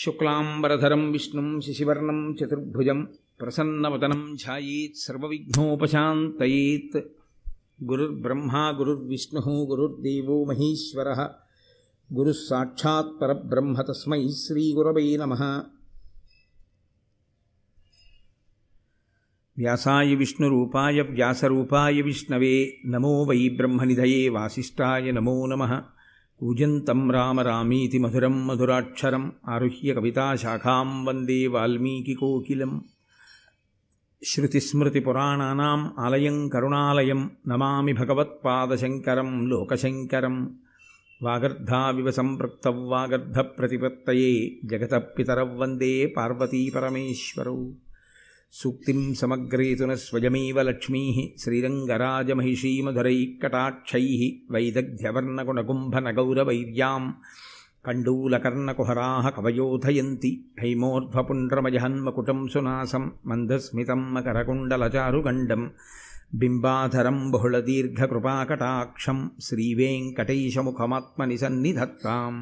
శుక్లాంబరధరం విష్ణుం శశివర్ణం చతుర్భుజం ప్రసన్నవదనం ఛాయేత్ సర్వవిఘ్నోపశాంతయేత్. గురుర్బ్రహ్మా గురుర్విష్ణుః గురుర్దేవో మహేశ్వరః గురుః సాక్షాత్ పరబ్రహ్మ తస్మై శ్రీగురవే నమః. వ్యాసాయ విష్ణురూపాయ వ్యాసరూపాయ విష్ణవే నమో వై బ్రహ్మనిధయే వాసిష్ఠాయ నమో నమః. కూజంతం రామ రామీతి మధురం మధురాక్షరం ఆరుహ్య కవితాశాఖాం వందే వాల్మీకికోకిలం. శృతిస్మృతిపురాణానాం ఆలయం కరుణాలయం నమామి భగవత్పాదశంకరం లోకశంకరం. వాగర్ధావివ సంపృక్త వాగర్ధ ప్రతిపత్తయే జగత పితరౌ వందే పార్వతీపరమేశ్వరౌ. సూక్తిం సమగ్రేతున స్వయమేవ లక్ష్మీ శ్రీరంగరాజమహిషీమధురైకటాక్షై వైదగ్ధ్యవర్ణగుణగుంభనగౌరవైర్యాం కండూలకర్ణకుహరాః కవయోధయంతి హైమోర్ధ్వపుండ్రమజహన్మకుటం సునాసం మందస్మితం మకరకుండలచారుగండం బింబాధరం బహుళదీర్ఘకృపాకటాక్షం శ్రీవేంకటేశముఖమాత్మని సన్నిధత్తాం.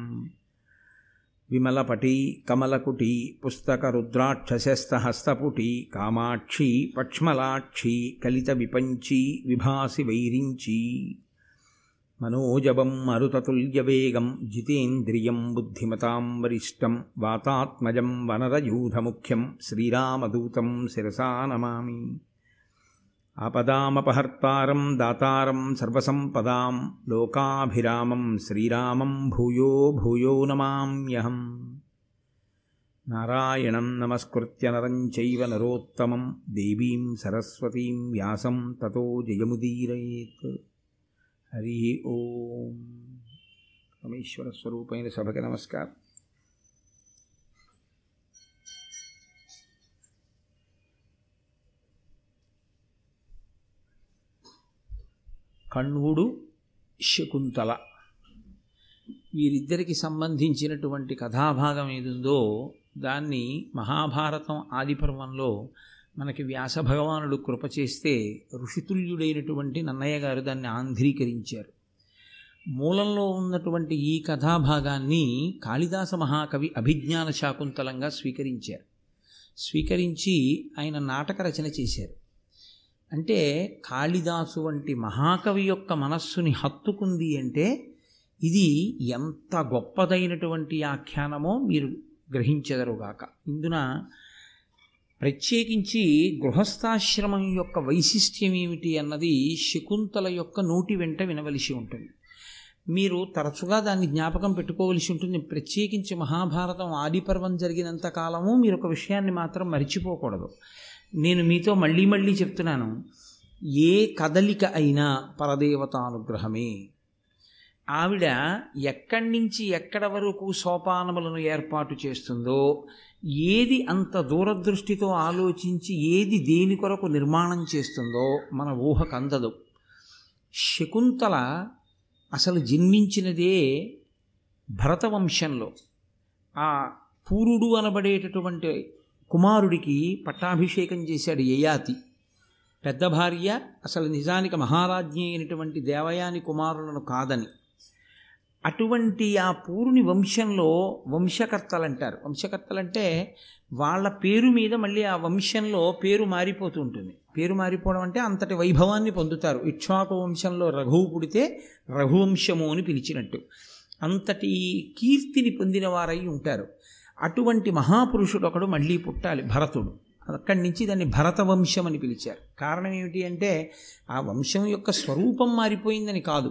విమలపటీ కమలకుటీ పుస్తకరుద్రాక్షశస్తహస్తపుటీ కామాక్షీ పక్ష్మలాక్షీ కలిత విపంచీ విభాసి వైరించీ. మనోజవం మరుతతుల్యవేగం జితేంద్రియం బుద్ధిమతాం వరిష్టం వాతాత్మజం వనరయూధముఖ్యం శ్రీరామదూతం శిరసా నమామి. ఆపదామపహర్తారం దాతారం సర్వసంపదాం లోకాభిరామం శ్రీరామం భూయో భూయో నమామ్యహం. నారాయణం నమస్కృత్య నరం చైవ నరోత్తమం దేవీం సరస్వతీం వ్యాసం తతో జయముదీరయేత్. హరి ఓం. పరమేశ్వర స్వరూపైన సభకి నమస్కారం. కణ్వుడు శకుంతల వీరిద్దరికి సంబంధించినటువంటి కథాభాగం ఏదుందో దాన్ని మహాభారతం ఆదిపర్వంలో మనకి వ్యాసభగవానుడు కృప చేస్తే ఋషితుల్యుడైనటువంటి నన్నయ్య గారు దాన్ని ఆంధ్రీకరించారు. మూలంలో ఉన్నటువంటి ఈ కథాభాగాన్ని కాళిదాస మహాకవి అభిజ్ఞాన శాకుంతలంగా స్వీకరించి ఆయన నాటక రచన చేశారు. అంటే కాళిదాసు వంటి మహాకవి యొక్క మనస్సుని హత్తుకుంది అంటే ఇది ఎంత గొప్పదైనటువంటి ఆఖ్యానమో మీరు గ్రహించగలరుగాక. ఇందున ప్రత్యేకించి గృహస్థాశ్రమం యొక్క వైశిష్ట్యం ఏమిటి అన్నది శకుంతల యొక్క నోటి వెంట వినవలసి ఉంటుంది. మీరు తరచుగా దాన్ని జ్ఞాపకం పెట్టుకోవలసి ఉంటుంది. ప్రత్యేకించి మహాభారతం ఆదిపర్వం జరిగినంత కాలము మీరు ఒక విషయాన్ని మాత్రం మరిచిపోకూడదు. నేను మీతో మళ్ళీ చెప్తున్నాను, ఏ కదలిక అయినా పరదేవతానుగ్రహమే. ఆవిడ ఎక్కడి నుంచి ఎక్కడ వరకు సోపానములను ఏర్పాటు చేస్తుందో, ఏది అంత దూరదృష్టితో ఆలోచించి ఏది దేని కొరకు నిర్మాణం చేస్తుందో మన ఊహకు అందదు. శకుంతల అసలు జన్మించినదే భరతవంశంలో. ఆ పూరుడు అనబడేటటువంటి కుమారుడికి పట్టాభిషేకం చేశాడు యయాతి, పెద్ద భార్య. అసలు నిజానికి మహారాజ్ఞి అయినటువంటి దేవయాని కుమారులను కాదని. అటువంటి ఆ పూర్ణి వంశంలో వంశకర్తలంటారు. వంశకర్తలంటే వాళ్ళ పేరు మీద మళ్ళీ ఆ వంశంలో పేరు మారిపోతూ ఉంటుంది. పేరు మారిపోవడం అంటే అంతటి వైభవాన్ని పొందుతారు. ఇక్ష్వాకు వంశంలో రఘువు పుడితే రఘువంశము అని పిలిచినట్టు అంతటి కీర్తిని పొందిన వారై ఉంటారు. అటువంటి మహాపురుషుడు ఒకడు మళ్ళీ పుట్టాలి, భరతుడు. అక్కడి నుంచి దాన్ని భరతవంశం అని పిలిచారు. కారణం ఏమిటి అంటే ఆ వంశం యొక్క స్వరూపం మారిపోయిందని కాదు,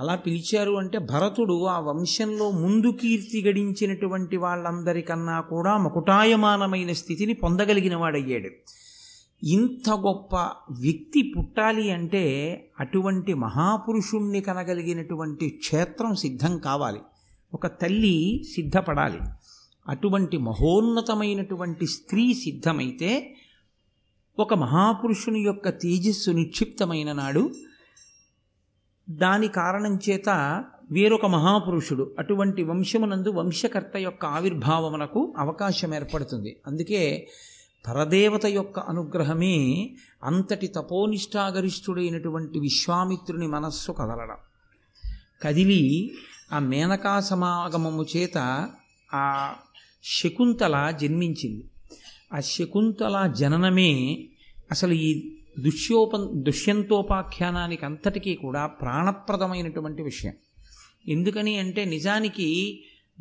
అలా పిలిచారు అంటే భరతుడు ఆ వంశంలో ముందు కీర్తి గడించినటువంటి వాళ్ళందరికన్నా కూడా మకుటాయమానమైన స్థితిని పొందగలిగిన వాడయ్యాడు. ఇంత గొప్ప వ్యక్తి పుట్టాలి అంటే అటువంటి మహాపురుషుణ్ణి కనగలిగినటువంటి క్షేత్రం సిద్ధం కావాలి, ఒక తల్లి సిద్ధపడాలి. అటువంటి మహోన్నతమైనటువంటి స్త్రీ సిద్ధమైతే ఒక మహాపురుషుని యొక్క తేజస్సు నిక్షిప్తమైన నాడు దాని కారణం చేత వేరొక మహాపురుషుడు అటువంటి వంశమునందు వంశకర్త యొక్క ఆవిర్భావమునకు అవకాశం ఏర్పడుతుంది. అందుకే పరదేవత యొక్క అనుగ్రహమే అంతటి తపోనిష్టాగరిష్ఠుడైనటువంటి విశ్వామిత్రుని మనస్సు కదలడం, కదిలి ఆ మేనకా సమాగమము చేత ఆ శకుంతల జన్మించింది. ఆ శకుంతల జననమే అసలు ఈ దుష్యంతోపాఖ్యానానికి అంతటికీ కూడా ప్రాణప్రదమైనటువంటి విషయం. ఎందుకని అంటే నిజానికి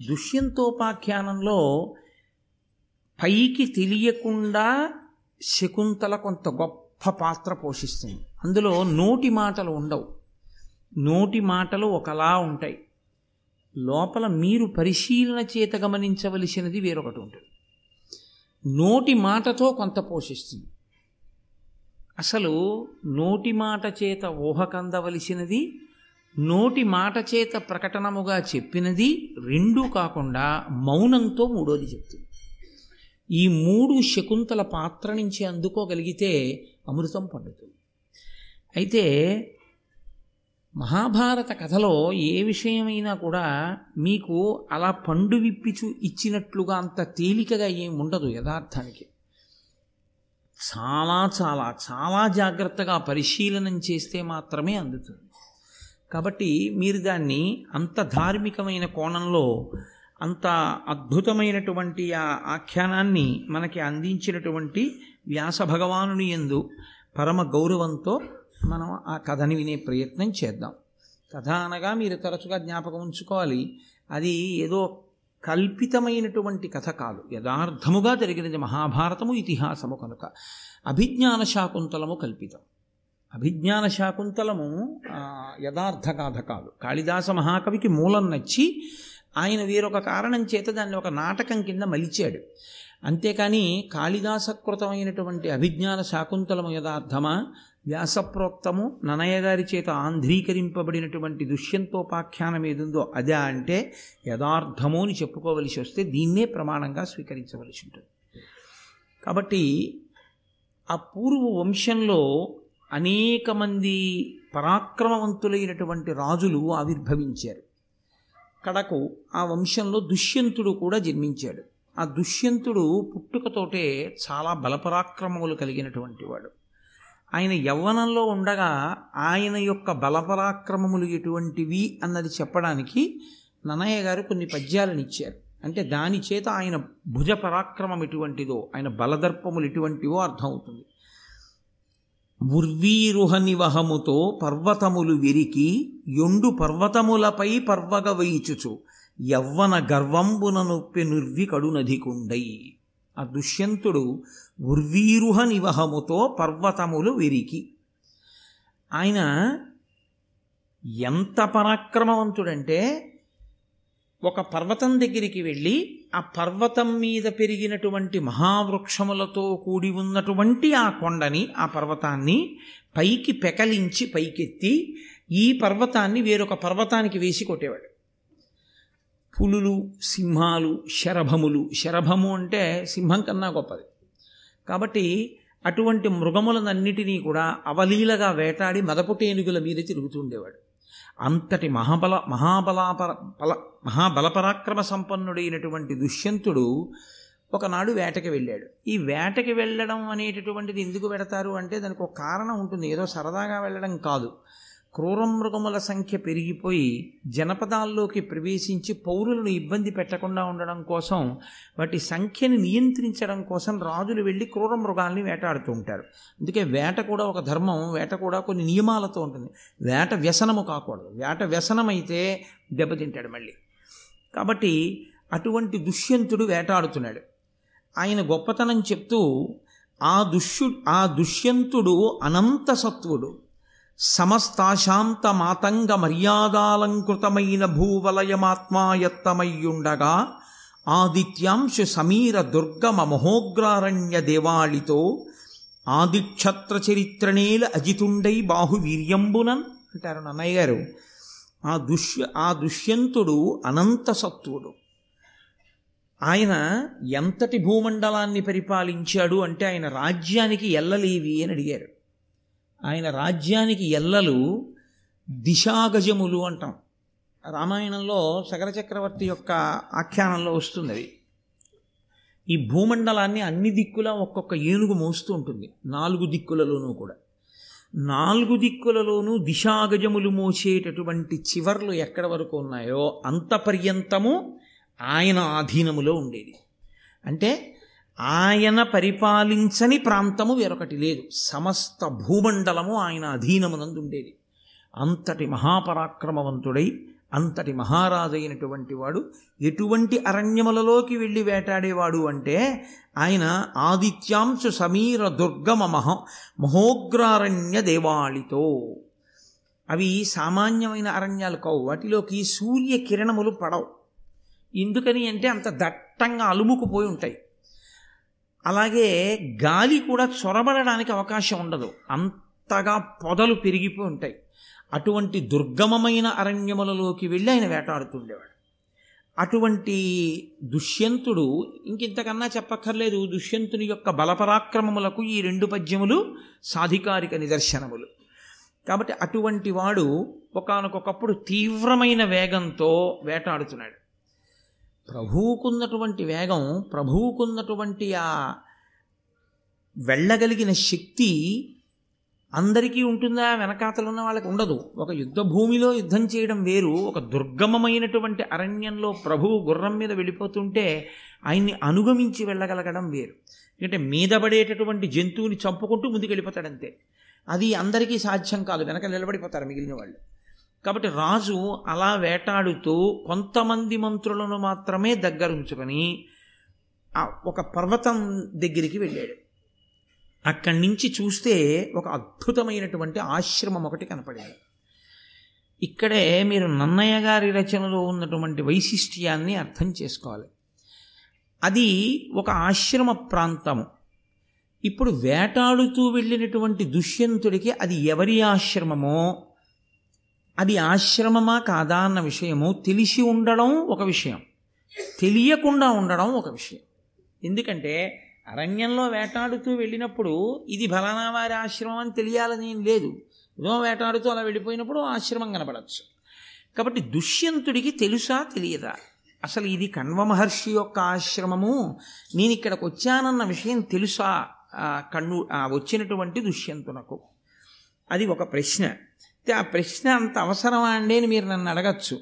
దుష్యంతోపాఖ్యానంలో పైకి తెలియకుండా శకుంతల కొంత గొప్ప పాత్ర పోషిస్తుంది. అందులో నోటి మాటలు ఉండవు. నోటి మాటలు ఒకలా ఉంటాయి, లోపల మీరు పరిశీలన చేత గమనించవలసినది వేరొకటి ఉంటుంది. నోటి మాటతో కొంత పోషిస్తుంది, అసలు నోటి మాట చేత ఊహ కందవలసినది, నోటి మాట చేత ప్రకటనముగా చెప్పినది రెండూ కాకుండా మౌనంతో మూడోది చెప్తుంది. ఈ మూడు శకుంతల పాత్ర నుంచి అందుకోగలిగితే అమృతం పండుతుంది. అయితే మహాభారత కథలో ఏ విషయమైనా కూడా మీకు అలా పండు విప్పిచు ఇచ్చినట్లుగా అంత తేలికగా ఏమి ఉండదు. యథార్థానికి చాలా చాలా చాలా జాగ్రత్తగా పరిశీలనం చేస్తే మాత్రమే అందుతుంది. కాబట్టి మీరు దాన్ని అంత ధార్మికమైన కోణంలో అంత అద్భుతమైనటువంటి ఆ ఆఖ్యానాన్ని మనకి అందించినటువంటి వ్యాస భగవానుని యందు పరమ గౌరవంతో మనం ఆ కథని వినే ప్రయత్నం చేద్దాం. కథ అనగా మీరు తరచుగా జ్ఞాపకం ఉంచుకోవాలి, అది ఏదో కల్పితమైనటువంటి కథ కాదు, యథార్థముగా జరిగినది. మహాభారతము ఇతిహాసము కనుక అభిజ్ఞాన శాకుంతలము కల్పితం. అభిజ్ఞాన శాకుంతలము యథార్థ గాథ కాదు. కాళిదాస మహాకవికి మూలం నచ్చి ఆయన వేరొక కారణం చేత దాన్ని ఒక నాటకం కింద మలిచాడు. అంతేకాని కాళిదాసకృతమైనటువంటి అభిజ్ఞాన శాకుంతలము యథార్థమా? వ్యాసప్రోక్తము ననయ గారి చేత ఆంధ్రీకరింపబడినటువంటి దుష్యంతోపాఖ్యానం ఏదుందో అదే అంటే యథార్థము అని చెప్పుకోవలసి వస్తే దీన్నే ప్రమాణంగా స్వీకరించవలసి ఉంటుంది. కాబట్టి ఆ పూర్వ వంశంలో అనేక మంది పరాక్రమవంతులైనటువంటి రాజులు ఆవిర్భవించారు. కడకు ఆ వంశంలో దుష్యంతుడు కూడా జన్మించాడు. ఆ దుష్యంతుడు పుట్టుకతోటే చాలా బలపరాక్రమములు కలిగినటువంటి వాడు. ఆయన యవ్వనంలో ఉండగా ఆయన యొక్క బలపరాక్రమములు ఎటువంటివి అన్నది చెప్పడానికి నన్నయ్య గారు కొన్ని పద్యాలను ఇచ్చారు. అంటే దాని చేత ఆయన భుజ పరాక్రమం ఎటువంటిదో, ఆయన బలదర్పములు ఎటువంటివో అర్థమవుతుంది. ఉర్వీరుహ నివహముతో పర్వతములు విరికి యొండు పర్వతములపై పర్వగ వేయిచుచు యవ్వన గర్వంబున నొప్పి నుర్వి కడునధికుండై. ఆ దుష్యంతుడు ఉర్వీరుహ నివహముతో పర్వతములు విరికి, ఆయన ఎంత పరాక్రమవంతుడంటే ఒక పర్వతం దగ్గరికి వెళ్ళి ఆ పర్వతం మీద పెరిగినటువంటి మహావృక్షములతో కూడి ఉన్నటువంటి ఆ కొండని, ఆ పర్వతాన్ని పైకి పెకలించి పైకెత్తి ఈ పర్వతాన్ని వేరొక పర్వతానికి వేసి కొట్టేవాడు. పులులు, సింహాలు, శరభములు, శరభము అంటే సింహం కన్నా గొప్పది కాబట్టి అటువంటి మృగములనన్నిటినీ కూడా అవలీలగా వేటాడి మదపుటేనుగుల మీద తిరుగుతుండేవాడు. అంతటి మహాబలపరాక్రమ సంపన్నుడైనటువంటి దుష్యంతుడు ఒకనాడు వేటకి వెళ్ళాడు. ఈ వేటకి వెళ్ళడం అనేటటువంటిది ఎందుకు పెడతారు అంటే దానికి ఒక కారణం ఉంటుంది. ఏదో సరదాగా వెళ్ళడం కాదు. క్రూరమృగముల సంఖ్య పెరిగిపోయి జనపదాల్లోకి ప్రవేశించి పౌరులను ఇబ్బంది పెట్టకుండా ఉండడం కోసం, వాటి సంఖ్యని నియంత్రించడం కోసం రాజులు వెళ్ళి క్రూరమృగాల్ని వేటాడుతూ ఉంటారు. అందుకే వేట కూడా ఒక ధర్మం, వేట కూడా కొన్ని నియమాలతో ఉంటుంది. వేట వ్యసనము కాకూడదు, వేట వ్యసనమైతే దెబ్బతింటాడు మళ్ళీ. కాబట్టి అటువంటి దుష్యంతుడు వేటాడుతున్నాడు. ఆయన గొప్పతనం చెప్తూ ఆ దుష్యంతుడు అనంత సత్వుడు, సమస్తాశాంత మాతంగ మర్యాదాలంకృతమైన భూవలయమాత్మాయత్తమయ్యుండగా ఆదిత్యాంశు సమీర దుర్గమ మహోగ్రారణ్య దేవాళితో ఆదిక్షత్ర చరిత్రనేల అజితుండై బాహువీర్యంబునన్ అంటారు నన్నయ్య గారు. ఆ దుష్యంతుడు అనంత సత్వుడు. ఆయన ఎంతటి భూమండలాన్ని పరిపాలించాడు అంటే ఆయన రాజ్యానికి ఎల్లలేవి అని అడిగారు. ఆయన రాజ్యానికి ఎల్లలు దిశాగజములు అంటాం. రామాయణంలో సగర చక్రవర్తి యొక్క ఆఖ్యానంలో వస్తుంది అది. ఈ భూమండలాన్ని అన్ని దిక్కులా ఒక్కొక్క ఏనుగు మోస్తూ ఉంటుంది, నాలుగు దిక్కులలోనూ కూడా. నాలుగు దిక్కులలోనూ దిశాగజములు మోసేటటువంటి చివర్లు ఎక్కడ వరకు ఉన్నాయో అంత పర్యంతము ఆయన ఆధీనములో ఉండేది. అంటే ఆయన పరిపాలించని ప్రాంతము వేరొకటి లేదు. సమస్త భూమండలము ఆయన అధీనమునందు ఉండేది. అంతటి మహాపరాక్రమవంతుడై అంతటి మహారాజైనటువంటి వాడు ఎటువంటి అరణ్యములలోకి వెళ్ళి వేటాడేవాడు అంటే ఆయన ఆదిత్యాంశు సమీర దుర్గమ మహోగ్రారణ్య దేవాళితో. అవి సామాన్యమైన అరణ్యాలు కావు, వాటిలోకి సూర్యకిరణములు పడవు. ఎందుకని అంటే అంత దట్టంగా అలుముకుపోయి ఉంటాయి. అలాగే గాలి కూడా చొరబడడానికి అవకాశం ఉండదు, అంతగా పొదలు పెరిగిపోయి ఉంటాయి. అటువంటి దుర్గమమైన అరణ్యములలోకి వెళ్ళి ఆయన వేటాడుతుండేవాడు. అటువంటి దుష్యంతుడు, ఇంకింతకన్నా చెప్పక్కర్లేదు, దుష్యంతుని యొక్క బలపరాక్రమములకు ఈ రెండు పద్యములు సాధికారిక నిదర్శనములు. కాబట్టి అటువంటి వాడు ఒకానొకప్పుడు తీవ్రమైన వేగంతో వేటాడుతున్నాడు. ప్రభువుకున్నటువంటి వేగం, ప్రభువుకున్నటువంటి ఆ వెళ్ళగలిగిన శక్తి అందరికీ ఉంటుందా? వెనకాతలు ఉన్న వాళ్ళకి ఉండదు. ఒక యుద్ధ భూమిలో యుద్ధం చేయడం వేరు, ఒక దుర్గమమైనటువంటి అరణ్యంలో ప్రభువు గుర్రం మీద వెళ్ళిపోతుంటే ఆయన్ని అనుగమించి వెళ్ళగలగడం వేరు. ఎందుకంటే మీద పడేటటువంటి జంతువుని చంపుకుంటూ ముందుకు వెళ్ళిపోతాడంతే, అది అందరికీ సాధ్యం కాదు, వెనక నిలబడిపోతారు మిగిలిన వాళ్ళు. కాబట్టి రాజు అలా వేటాడుతూ కొంతమంది మంత్రులను మాత్రమే దగ్గరుంచుకొని ఒక పర్వతం దగ్గరికి వెళ్ళాడు. అక్కడి నుంచి చూస్తే ఒక అద్భుతమైనటువంటి ఆశ్రమం ఒకటి కనపడేది. ఇక్కడే మీరు నన్నయ్య గారి రచనలో ఉన్నటువంటి వైశిష్ట్యాన్ని అర్థం చేసుకోవాలి. అది ఒక ఆశ్రమ ప్రాంతము. ఇప్పుడు వేటాడుతూ వెళ్ళినటువంటి దుష్యంతుడికి అది ఎవరి ఆశ్రమమో, అది ఆశ్రమమా కాదా అన్న విషయము తెలిసి ఉండడం ఒక విషయం, తెలియకుండా ఉండడం ఒక విషయం. ఎందుకంటే అరణ్యంలో వేటాడుతూ వెళ్ళినప్పుడు ఇది ఫలానా వారి ఆశ్రమం అని తెలియాలనేం లేదు. ఏదో వేటాడుతూ అలా వెళ్ళిపోయినప్పుడు ఆశ్రమం కనపడవచ్చు. కాబట్టి దుష్యంతుడికి తెలుసా తెలియదా, అసలు ఇది కణ్వ మహర్షి యొక్క ఆశ్రమము, నేను ఇక్కడికి వచ్చానన్న విషయం తెలుసా వచ్చినటువంటి దుష్యంతునకు? అది ఒక ప్రశ్న. ఆ ప్రశ్న అంత అవసరమా అండి అని మీరు నన్ను అడగచ్చు.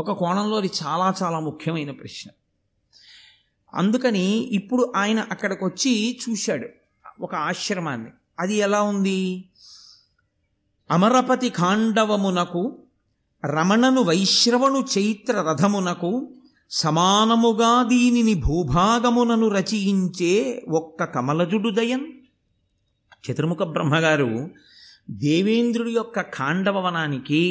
ఒక కోణంలో అది చాలా చాలా ముఖ్యమైన ప్రశ్న. అందుకని ఇప్పుడు ఆయన అక్కడికి వచ్చి చూశాడు ఒక ఆశ్రమాన్ని. అది ఎలా ఉంది? అమరపతి ఖాండవమునకు రమణను వైశ్రవణు చైత్ర రథమునకు సమానముగా దీనిని భూభాగమునను రచయించే ఒక్క కమలజుడు దయన్. చతుర్ముఖ బ్రహ్మగారు దేవేంద్రుడి యొక్క ఖాండవ వనానికి,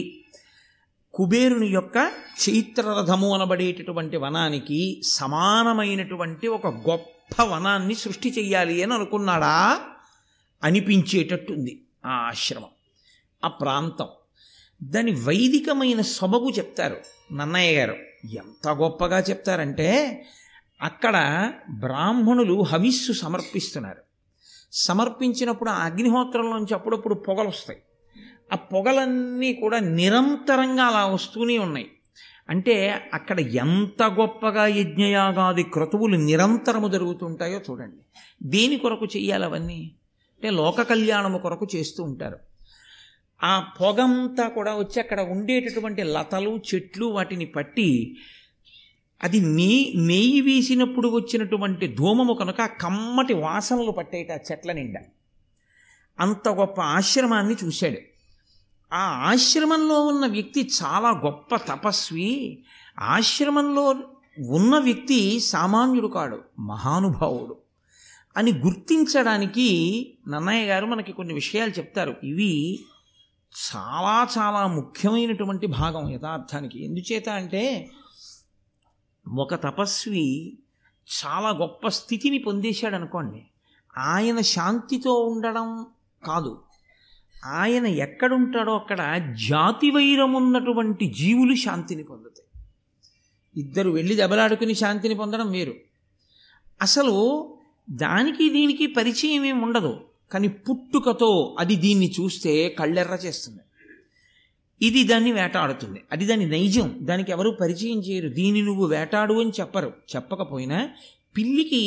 కుబేరుని యొక్క చైత్రరథము అనబడేటటువంటి వనానికి సమానమైనటువంటి ఒక గొప్ప వనాన్ని సృష్టి చెయ్యాలి అని అనుకున్నాడా అనిపించేటట్టుంది ఆ ఆశ్రమం, ఆ ప్రాంతం. దాని వైదికమైన సొబగు చెప్తారు నన్నయ్య గారు. ఎంత గొప్పగా చెప్తారంటే, అక్కడ బ్రాహ్మణులు హవిస్సు సమర్పిస్తున్నారు. సమర్పించినప్పుడు ఆ అగ్నిహోత్రంలోంచి అప్పుడప్పుడు పొగలు వస్తాయి. ఆ పొగలన్నీ కూడా నిరంతరంగా అలా వస్తూనే ఉన్నాయి. అంటే అక్కడ ఎంత గొప్పగా యజ్ఞయాగాది క్రతువులు నిరంతరము జరుగుతుంటాయో చూడండి. దేని కొరకు చేయాలి అవన్నీ అంటే లోక కళ్యాణము కొరకు చేస్తూ ఉంటారు. ఆ పొగంతా కూడా వచ్చి అక్కడ ఉండేటటువంటి లతలు, చెట్లు వాటిని పట్టి, అది నెయ్యి వేసినప్పుడు వచ్చినటువంటి ధూమము కనుక కమ్మటి వాసనలు పట్టేట ఆ చెట్ల నిండా. అంత గొప్ప ఆశ్రమాన్ని చూశాడు. ఆ ఆశ్రమంలో ఉన్న వ్యక్తి చాలా గొప్ప తపస్వి. ఆశ్రమంలో ఉన్న వ్యక్తి సామాన్యుడు కాడు, మహానుభావుడు అని గుర్తించడానికి నన్నయ్య గారు మనకి కొన్ని విషయాలు చెప్తారు. ఇవి చాలా చాలా ముఖ్యమైనటువంటి భాగం యథార్థానికి. ఎందుచేత అంటే, ఒక తపస్వి చాలా గొప్ప స్థితిని పొందేశాడు అనుకోండి, ఆయన శాంతితో ఉండడం కాదు, ఆయన ఎక్కడుంటాడో అక్కడ జాతి వైరం ఉన్నటువంటి జీవులు శాంతిని పొందుతాయి. ఇద్దరు వెళ్ళి దెబ్బలాడుకుని శాంతిని పొందడం వేరు. అసలు దానికి దీనికి పరిచయం ఏమి ఉండదు, కానీ పుట్టుకతో అది దీన్ని చూస్తే కళ్ళెర్ర చేస్తుంది. ఇది దాన్ని వేటాడుతుంది, అది దాని నైజం. దానికి ఎవరు పరిచయం చేయరు, దీన్ని నువ్వు వేటాడు అని చెప్పరు. చెప్పకపోయినా పిల్లికి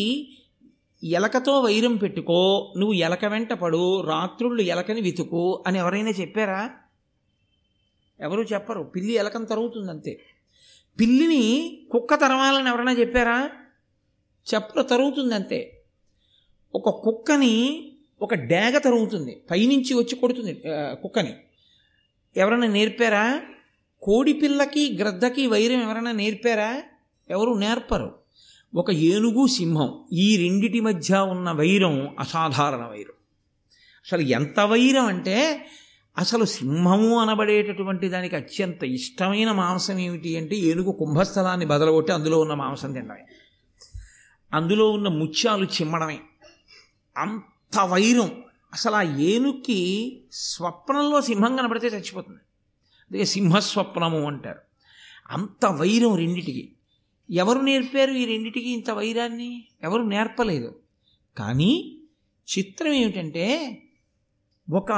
ఎలకతో వైరం పెట్టుకో, నువ్వు ఎలక వెంట పడు, రాత్రుళ్ళు ఎలకని వెతుకు అని ఎవరైనా చెప్పారా? ఎవరు చెప్పరు. పిల్లి ఎలకని తరుగుతుంది అంతే. పిల్లిని కుక్క తరవాలని ఎవరైనా చెప్పారా? చెప్పులు తరుగుతుంది అంతే. ఒక కుక్కని ఒక డేగ తరుగుతుంది, పైనుంచి వచ్చి కొడుతుంది కుక్కని. ఎవరైనా నేర్పారా? కోడిపిల్లకి గ్రద్దకి వైరం ఎవరైనా నేర్పారా? ఎవరు నేర్పరు. ఒక ఏనుగు సింహం ఈ రెండిటి మధ్య ఉన్న వైరం అసాధారణ వైరం. అసలు ఎంత వైరం అంటే అసలు సింహము అనబడేటటువంటి దానికి అత్యంత ఇష్టమైన మాంసం ఏమిటి అంటే ఏనుగు కుంభస్థలాన్ని బదలగొట్టి అందులో ఉన్న మాంసం తినడమే, అందులో ఉన్న ముత్యాలు చిమ్మడమే. అంత వైరం. అసలు ఆ ఏనుగుకి స్వప్నంలో సింహం కనబడితే చచ్చిపోతుంది, అదే సింహస్వప్నము అంటారు. అంత వైరం రెండిటికి. ఎవరు నేర్పారు ఈ రెండిటికి ఇంత వైరాన్ని? ఎవరు నేర్పలేదు. కానీ చిత్రం ఏమిటంటే ఒక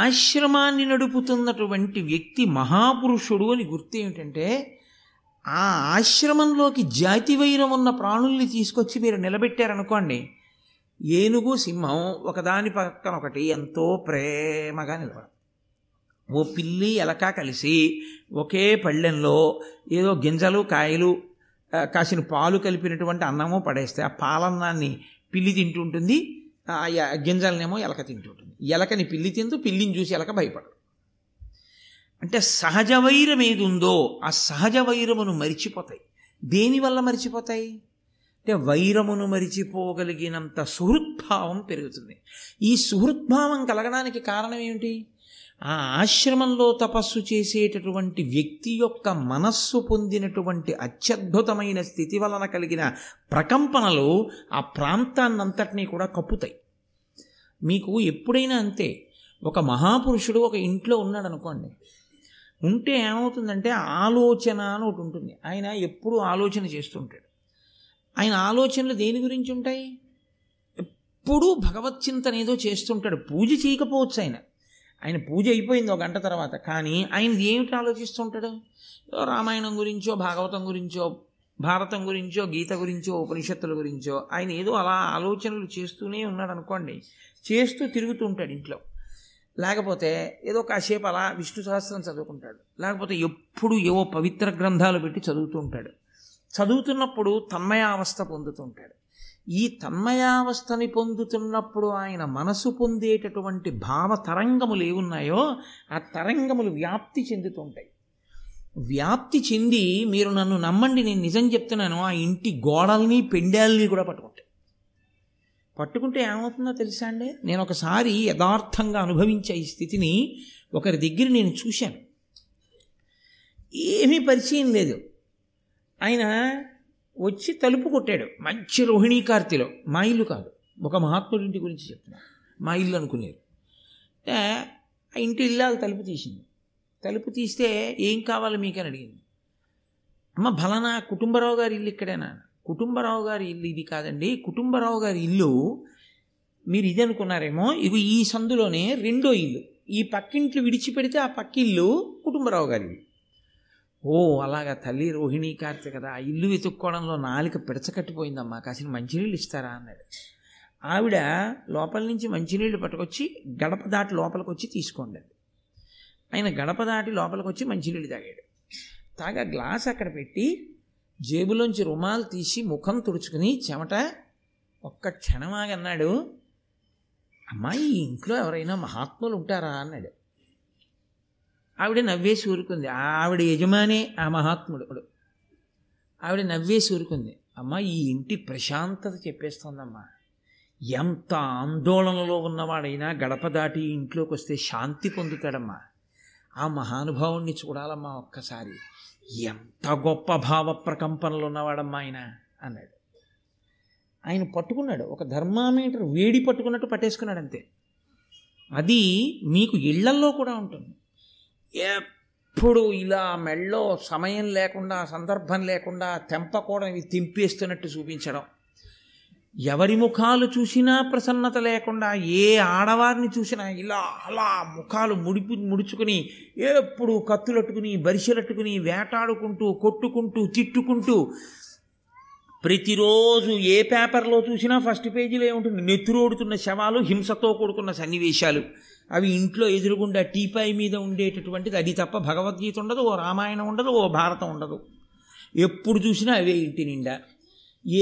ఆశ్రమాన్ని నడుపుతున్నటువంటి వ్యక్తి మహాపురుషుడు అని గుర్తు ఏమిటంటే ఆ ఆశ్రమంలోకి జాతి వైరం ఉన్న ప్రాణుల్ని తీసుకొచ్చి మీరు నిలబెట్టారనుకోండి, ఏనుగు సింహం ఒకదాని పక్కన ఒకటి ఎంతో ప్రేమగా నిలబడతారు. ఓ పిల్లి ఎలక కలిసి ఒకే పళ్ళెంలో ఏదో గింజలు కాయలు కాసిన పాలు కలిపినటువంటి అన్నము పడేస్తే ఆ పాలన్నాన్ని పిల్లి తింటుంటుంది, ఆ గింజలనేమో ఎలక తింటుంటుంది. ఎలకని పిల్లి తింటూ పిల్లిని చూసి ఎలక భయపడదు. అంటే సహజ వైరం ఏది ఉందో ఆ సహజ వైరమును మరిచిపోతాయి. దేనివల్ల మరిచిపోతాయి అంటే వైరమును మరిచిపోగలిగినంత సుహృద్భావం పెరుగుతుంది. ఈ సుహృద్భావం కలగడానికి కారణం ఏమిటి? ఆ ఆశ్రమంలో తపస్సు చేసేటటువంటి వ్యక్తి యొక్క మనస్సు పొందినటువంటి అత్యద్భుతమైన స్థితి వలన కలిగిన ప్రకంపనలు ఆ ప్రాంతాన్నంతటినీ కూడా కప్పుతాయి. మీకు ఎప్పుడైనా అంతే, ఒక మహాపురుషుడు ఒక ఇంట్లో ఉన్నాడు అనుకోండి, ఉంటే ఏమవుతుందంటే ఆలోచన అని ఒకటి ఉంటుంది. ఆయన ఎప్పుడూ ఆలోచన చేస్తుంటాడు. ఆయన ఆలోచనలు దేని గురించి ఉంటాయి? ఎప్పుడూ భగవచ్చింతన ఏదో చేస్తుంటాడు. పూజ చేయకపోవచ్చు, ఆయన పూజ అయిపోయింది ఒక గంట తర్వాత, కానీ ఆయనది ఏమిటి ఆలోచిస్తూ ఉంటాడు? రామాయణం గురించో భాగవతం గురించో భారతం గురించో గీత గురించో ఉపనిషత్తుల గురించో ఆయన ఏదో అలా ఆలోచనలు చేస్తూనే ఉన్నాడు అనుకోండి, చేస్తూ తిరుగుతూ ఉంటాడు ఇంట్లో. లేకపోతే ఏదో కాసేపు అలా విష్ణు సహస్రం చదువుకుంటాడు, లేకపోతే ఎప్పుడు ఏవో పవిత్ర గ్రంథాలు పెట్టి చదువుతూ ఉంటాడు. చదువుతున్నప్పుడు తన్మయావస్థ పొందుతూ ఉంటాడు. ఈ తన్మయావస్థని పొందుతున్నప్పుడు ఆయన మనసు పొందేటటువంటి భావ తరంగములు ఏమున్నాయో ఆ తరంగములు వ్యాప్తి చెందుతుంటాయి. వ్యాప్తి చెంది మీరు నన్ను నమ్మండి, నేను నిజం చెప్తున్నాను, ఆ ఇంటి గోడల్ని పెండాలని కూడా పట్టుకుంటాయి. పట్టుకుంటే ఏమవుతుందో తెలుసా అండి? నేను ఒకసారి యథార్థంగా అనుభవించే ఈ స్థితిని ఒకరి దగ్గర నేను చూశాను. ఏమీ పరిచయం లేదు, ఆయన వచ్చి తలుపు కొట్టాడు. మంచి రోహిణీ కార్తిలో, మా ఇల్లు కాదు, ఒక మహాత్ముడి ఇంటి గురించి చెప్తున్నాను, మా ఇల్లు అనుకునేది. ఆ ఇంటి ఇల్లాలు తలుపు తీసింది. తలుపు తీస్తే ఏం కావాలి మీకని అడిగింది. అమ్మ బలనా కుటుంబరావు గారి ఇల్లు ఇక్కడేనా? కుటుంబరావు గారి ఇల్లు ఇది కాదండి, కుటుంబరావు గారి ఇల్లు మీరు ఇది అనుకున్నారేమో, ఇవి ఈ సందులోనే రెండో ఇల్లు, ఈ పక్కింట్లు విడిచిపెడితే ఆ పక్కిల్లు కుటుంబరావు గారి ఇల్లు. ఓ అలాగా తల్లి, రోహిణీ కార్తె కదా, ఆ ఇల్లు వెతుక్కోవడంలో నాలిక పిడచకట్టిపోయిందమ్మా, కాసిన మంచినీళ్ళు ఇస్తారా అన్నాడు. ఆవిడ లోపల నుంచి మంచినీళ్ళు పట్టుకొచ్చి గడప దాటి లోపలికి వచ్చి తీసుకోండి. ఆయన గడప దాటి లోపలికి వచ్చి మంచినీళ్ళు తాగాడు. తాగా గ్లాస్ అక్కడ పెట్టి జేబులోంచి రుమాలు తీసి ముఖం తుడుచుకుని చెమట ఒక్క క్షణమాగన్నాడు, అమ్మాయి ఈ ఇంట్లో ఎవరైనా మహాత్ములు ఉంటారా అన్నాడు. ఆవిడ నవ్వేసి ఊరుకుంది. ఆవిడ యజమానే ఆ మహాత్ముడు. ఆవిడ నవ్వేసి ఊరుకుంది. అమ్మ ఈ ఇంటి ప్రశాంతత చెప్పేస్తోందమ్మా, ఎంత ఆందోళనలో ఉన్నవాడైనా గడప దాటి ఇంట్లోకి వస్తే శాంతి పొందుతాడమ్మా, ఆ మహానుభావుణ్ణి చూడాలమ్మా ఒక్కసారి, ఎంత గొప్ప భావ ప్రకంపనలు ఉన్నవాడమ్మా ఆయన అన్నాడు. ఆయన పట్టుకున్నాడు ఒక థర్మామీటర్ వేడి పట్టుకున్నట్టు పట్టేసుకున్నాడు అంతే. అది మీకు ఇళ్లల్లో కూడా ఉంటుంది. ఎప్పుడు ఇలా మెళ్ళో సమయం లేకుండా సందర్భం లేకుండా తెంపకూడదు, ఇవి తెంపేస్తున్నట్టు చూపించడం, ఎవరి ముఖాలు చూసినా ప్రసన్నత లేకుండా, ఏ ఆడవారిని చూసినా ఇలా అలా ముఖాలు ముడుచుకుని ఎప్పుడు కత్తులట్టుకుని బరిసెలట్టుకుని వేటాడుకుంటూ కొట్టుకుంటూ తిట్టుకుంటూ, ప్రతిరోజు ఏ పేపర్లో చూసినా ఫస్ట్ పేజీలో ఏముంటుంది? నెత్తురోడుతున్న శవాలు, హింసతో కూడుకున్న సన్నివేశాలు, అవి ఇంట్లో ఎదురుగుండా టీపాయ్ మీద ఉండేటటువంటిది. అది తప్ప భగవద్గీత ఉండదు, ఓ రామాయణం ఉండదు, ఓ భారతం ఉండదు. ఎప్పుడు చూసినా అవే ఇంటి నిండా.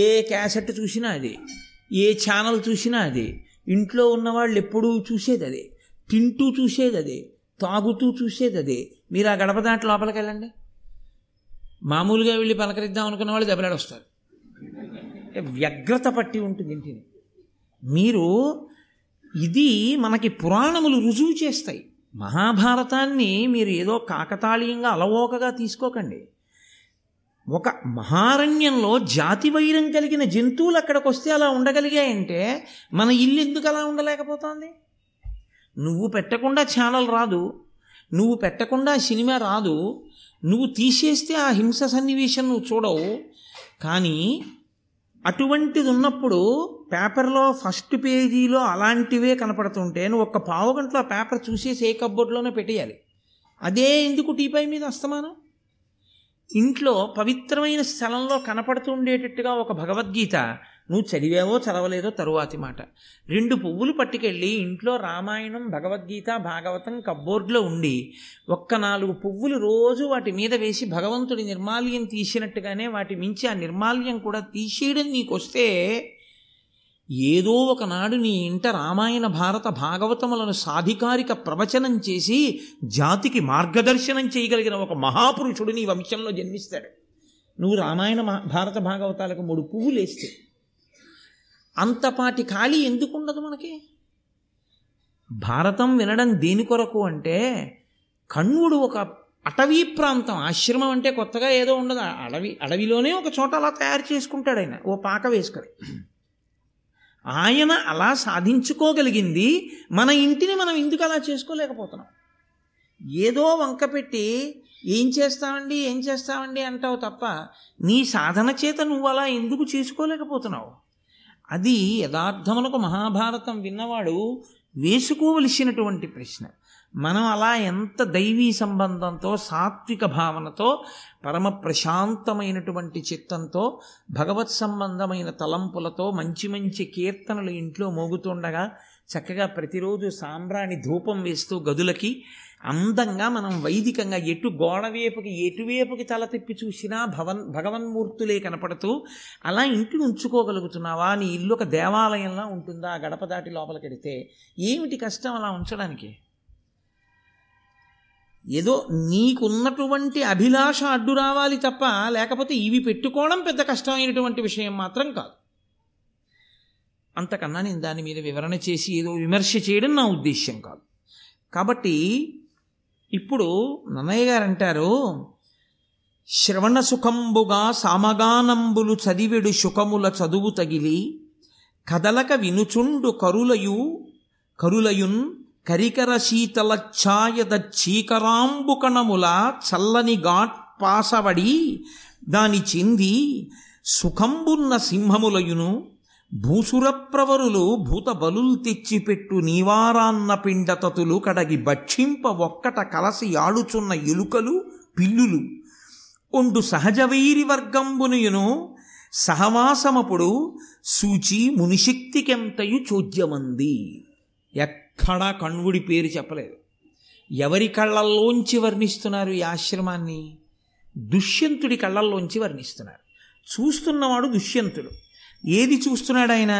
ఏ క్యాసెట్ చూసినా అదే, ఏ ఛానల్ చూసినా అదే, ఇంట్లో ఉన్నవాళ్ళు ఎప్పుడూ చూసేది అదే, తింటూ చూసేది అదే, తాగుతూ చూసేది అదే. మీరు ఆ గడప దాంట్లో లోపలికి వెళ్ళండి, మామూలుగా వెళ్ళి పలకరిద్దాం అనుకున్న వాళ్ళు దెబ్బలాడొస్తారు, వ్యగ్రత పట్టి ఉంటుంది ఇంటిని. మీరు ఇది మనకి పురాణములు రుజువు చేస్తాయి. మహాభారతాన్ని మీరు ఏదో కాకతాళీయంగా అలవోకగా తీసుకోకండి. ఒక మహారణ్యంలో జాతి వైరం కలిగిన జంతువులు అక్కడికి వస్తే అలా ఉండగలిగాయంటే మన ఇల్లు ఎందుకు అలా ఉండలేకపోతుంది? నువ్వు పెట్టకుండా ఛానల్ రాదు, నువ్వు పెట్టకుండా సినిమా రాదు, నువ్వు తీసేస్తే ఆ హింస సన్నివేశం నువ్వు చూడవు. కానీ అటువంటిది ఉన్నప్పుడు పేపర్లో ఫస్ట్ పేజీలో అలాంటివే కనపడుతుంటే నువ్వు ఒక్క పావు గంటలో పేపర్ చూసేసి ఏ కబ్బోర్డ్లోనే పెట్టేయాలి. అదే ఎందుకు టీపై మీద అస్తమానం? ఇంట్లో పవిత్రమైన స్థలంలో కనపడుతుండేటట్టుగా ఒక భగవద్గీత నువ్వు చదివావో చదవలేదో తరువాతి మాట. 2 పువ్వులు పట్టుకెళ్ళి ఇంట్లో రామాయణం, భగవద్గీత, భాగవతం కబ్బోర్డ్లో ఉండి ఒక్క 4 పువ్వులు రోజు వాటి మీద వేసి భగవంతుడి నిర్మాల్యం తీసినట్టుగానే వాటి మించి ఆ నిర్మాల్యం కూడా తీసేయడం నీకు వస్తే ఏదో ఒకనాడు నీ ఇంట రామాయణ భారత భాగవతములను సాధికారిక ప్రవచనం చేసి జాతికి మార్గదర్శనం చేయగలిగిన ఒక మహాపురుషుడు నీ వంశంలో జన్మిస్తాడు. నువ్వు రామాయణ భారత భాగవతాలకు 3 పువ్వులు వేస్తే అంతపాటి ఖాళీ ఎందుకు ఉండదు మనకి? భారతం వినడం దేని కొరకు అంటే, కణ్వుడు ఒక అటవీ ప్రాంతం, ఆశ్రమం అంటే కొత్తగా ఏదో ఉండదు, అడవిలోనే ఒక చోట అలా తయారు చేసుకుంటాడు ఆయన, ఓ పాక వేసుకొని. ఆయన అలా సాధించుకోగలిగింది, మన ఇంటిని మనం ఎందుకు అలా చేసుకోలేకపోతున్నాం? ఏదో వంక పెట్టి ఏం చేస్తామండి అంటావు తప్ప నీ సాధన చేత నువ్వు అలా ఎందుకు చేసుకోలేకపోతున్నావు? అది యథార్థమునకు మహాభారతం విన్నవాడు వేసుకోవలసినటువంటి ప్రశ్న. మనం అలా ఎంత దైవీ సంబంధంతో, సాత్విక భావనతో, పరమ ప్రశాంతమైనటువంటి చిత్తంతో, భగవత్ సంబంధమైన తలంపులతో మంచి మంచి కీర్తనలు ఇంట్లో మోగుతుండగా చక్కగా ప్రతిరోజు సాంబ్రాణి ధూపం వేస్తూ గదులకి అందంగా మనం వైదికంగా ఎటువైపుకి తల తిప్పి చూసినా భగవన్మూర్తులే కనపడుతూ అలా ఇంటిని ఉంచుకోగలుగుతున్నావా? నీ ఇల్లు ఒక దేవాలయంలా ఉంటుందా గడప దాటి లోపలికెడితే? ఏమిటి కష్టం అలా ఉంచడానికి? ఏదో నీకున్నటువంటి అభిలాష అడ్డు రావాలి తప్ప, లేకపోతే ఇవి పెట్టుకోవడం పెద్ద కష్టమైనటువంటి విషయం మాత్రం కాదు. అంతకన్నా నేను దాని మీద వివరణ చేసి ఏదో విమర్శ చేయడం నా ఉద్దేశ్యం కాదు. కాబట్టి ఇప్పుడు నన్నయ్య గారు అంటారు, శ్రవణ సుఖంబుగా సామగానంబులు చదివెడు శుకముల చదువు తగిలి కదలక వినుచుండు కరులయున్ కరికర శీతల ఛాయద చీకరాంబు కణముల చల్లని ఘాట్ పాసవడి దాని చెంది సుఖంబున్న సింహములయును భూసురప్రవరులు భూతబలు తెచ్చిపెట్టు నీవారాన్న పిండతతులు కడగి భక్షింప ఒక్కట కలసి ఆడుచున్న ఎలుకలు పిల్లులు ఒండు సహజవైరి వర్గంబునియును సహవాసమప్పుడు సూచి మునిశక్తికెంతయు చోద్యమంది. ఎక్కడా కణ్వుడి పేరు చెప్పలేదు. ఎవరి కళ్ళల్లోంచి వర్ణిస్తున్నారు ఈ ఆశ్రమాన్ని? దుష్యంతుడి కళ్ళల్లోంచి వర్ణిస్తున్నారు. చూస్తున్నవాడు దుష్యంతుడు. ఏది చూస్తున్నాడు ఆయన?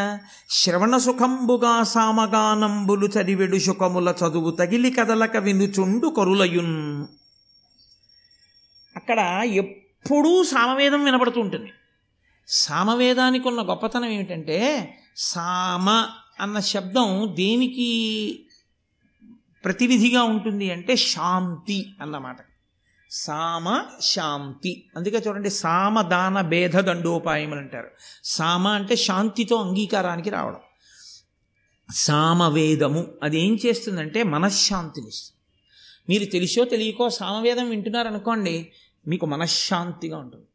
శ్రవణ సుఖంబుగా సామగానంబులు చదివెడు సుఖముల చదువు తగిలి కదలక వినుచుండు కరులయున్. అక్కడ ఎప్పుడూ సామవేదం వినబడుతూ ఉంటుంది. సామవేదానికి ఉన్న గొప్పతనం ఏమిటంటే, సామ అన్న శబ్దం దేనికి ప్రతినిధిగా ఉంటుంది అంటే శాంతి అన్నమాట. సామ శాంతి. అందుకే చూడండి, సామదాన భేద దండోపాయములు అంటారు. సామ అంటే శాంతితో అంగీకారానికి రావడం. సామవేదము అదేం చేస్తుందంటే మనశ్శాంతిని ఇస్తుంది. మీరు తెలిసో తెలియకో సామవేదం వింటున్నారనుకోండి, మీకు మనశ్శాంతిగా ఉంటుంది.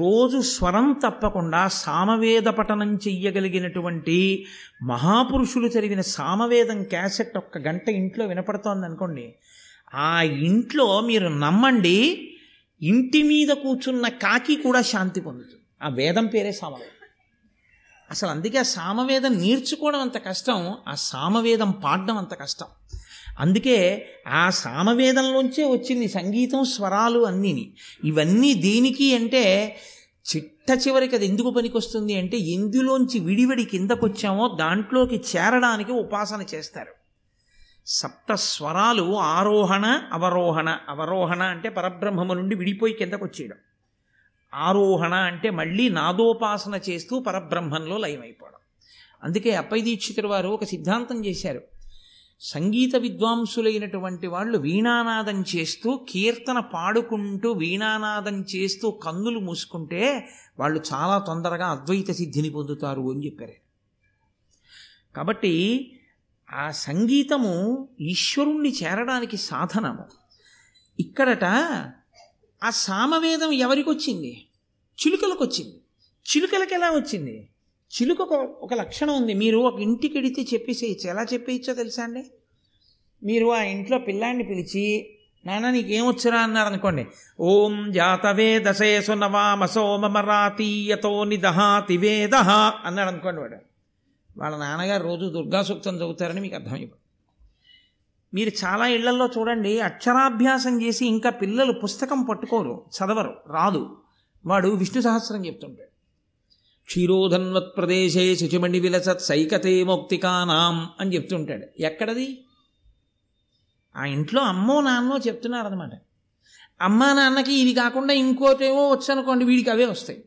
రోజు స్వరం తప్పకుండా సామవేద పఠనం చెయ్యగలిగినటువంటి మహాపురుషులు చదివిన సామవేదం క్యాసెట్ 1 గంట ఇంట్లో వినపడుతోంది అనుకోండి, ఆ ఇంట్లో మీరు నమ్మండి ఇంటి మీద కూర్చున్న కాకి కూడా శాంతి పొందుతుంది. ఆ వేదం పేరే సామవేదం. అసలు అందుకే ఆ సామవేదం నేర్చుకోవడం అంత కష్టం, ఆ సామవేదం పాడడం అంత కష్టం. అందుకే ఆ సామవేదంలోంచే వచ్చింది సంగీతం, స్వరాలు అన్నీని. ఇవన్నీ దేనికి అంటే చిట్ట చివరికి అది ఎందుకు పనికొస్తుంది అంటే, ఎందులోంచి విడివిడి కిందకొచ్చామో దాంట్లోకి చేరడానికి ఉపాసన చేస్తారు. సప్తస్వరాలు ఆరోహణ అవరోహణ, అవరోహణ అంటే పరబ్రహ్మము నుండి విడిపోయి కిందకు వచ్చేయడం, ఆరోహణ అంటే మళ్ళీ నాదోపాసన చేస్తూ పరబ్రహ్మంలో లయమైపోవడం. అందుకే అప్పైదీక్షితుల వారు ఒక సిద్ధాంతం చేశారు, సంగీత విద్వాంసులైనటువంటి వాళ్ళు వీణానాదం చేస్తూ కీర్తన పాడుకుంటూ వీణానాదం చేస్తూ కన్నులు మూసుకుంటే వాళ్ళు చాలా తొందరగా అద్వైత సిద్ధిని పొందుతారు అని చెప్పారు. కాబట్టి ఆ సంగీతము ఈశ్వరుణ్ణి చేరడానికి సాధనము. ఇక్కడట ఆ సామవేదం ఎవరికి వచ్చింది? చిలుకలకు వచ్చింది. చిలుకలకు ఎలా వచ్చింది? చిలుక ఒక లక్షణం ఉంది, మీరు ఒక ఇంటికి వెడితే చెప్పేసేయచ్చు. ఎలా చెప్పేయచ్చో తెలుసా అండి? మీరు ఆ ఇంట్లో పిల్లాన్ని పిలిచి, నాన్న నీకేమొచ్చురా అన్నారనుకోండి, ఓం జాతవే దశే సునవామసో మమరాతీయతో నిదహాతి వేదః అన్నాడు అనుకోండి, వాడు వాళ్ళ నాన్నగారు రోజు దుర్గా సూక్తం చదువుతారని మీకు అర్థమైపోయింది. మీరు చాలా ఇళ్లల్లో చూడండి, అక్షరాభ్యాసం చేసి ఇంకా పిల్లలు పుస్తకం పట్టుకోరు, చదవరు, రాదు. వాడు విష్ణు సహస్రం చెప్తుంటాడు. క్షీరోధన్వత్ప్రదేశే శుచిమణి విలసత్ సైకతే మౌక్తికానాం అని చెప్తుంటాడు. ఎక్కడది? ఆ ఇంట్లో అమ్మో నాన్నో చెప్తున్నారనమాట. అమ్మా నాన్నకి ఇది కాకుండా ఇంకోటేవో వచ్చనుకోండి, వీడికి అవే వస్తాయి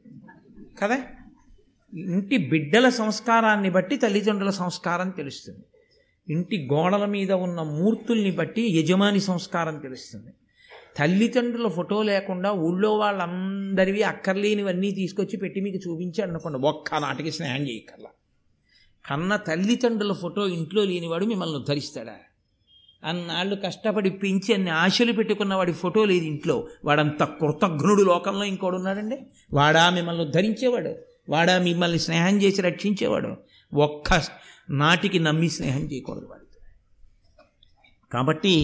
కదా. ఇంటి బిడ్డల సంస్కారాన్ని బట్టి తల్లిదండ్రుల సంస్కారం తెలుస్తుంది, ఇంటి గోడల మీద ఉన్న మూర్తుల్ని బట్టి యజమాని సంస్కారం తెలుస్తుంది. తల్లిదండ్రుల ఫోటో లేకుండా ఊళ్ళో వాళ్ళందరివి అక్కర్లేనివన్నీ తీసుకొచ్చి పెట్టి మీకు చూపించి అనుకోండి, ఒక్క నాటికి స్నేహం చేయక్కర్లా. కన్న తల్లిదండ్రుల ఫోటో ఇంట్లో లేనివాడు మిమ్మల్ని ఉద్ధరిస్తాడా? అన్నాళ్ళు కష్టపడి పెంచి అన్ని ఆశలు పెట్టుకున్న వాడి ఫోటో లేదు ఇంట్లో, వాడంత కృతజ్ఞుడు లోకంలో ఇంకోడున్నాడండి? వాడా మిమ్మల్ని ఉద్ధరించేవాడు? వాడా మిమ్మల్ని స్నేహం చేసి రక్షించేవాడు? ఒక్క నాటికి నమ్మి స్నేహం చేయకూడదు వాడితో. కాబట్టి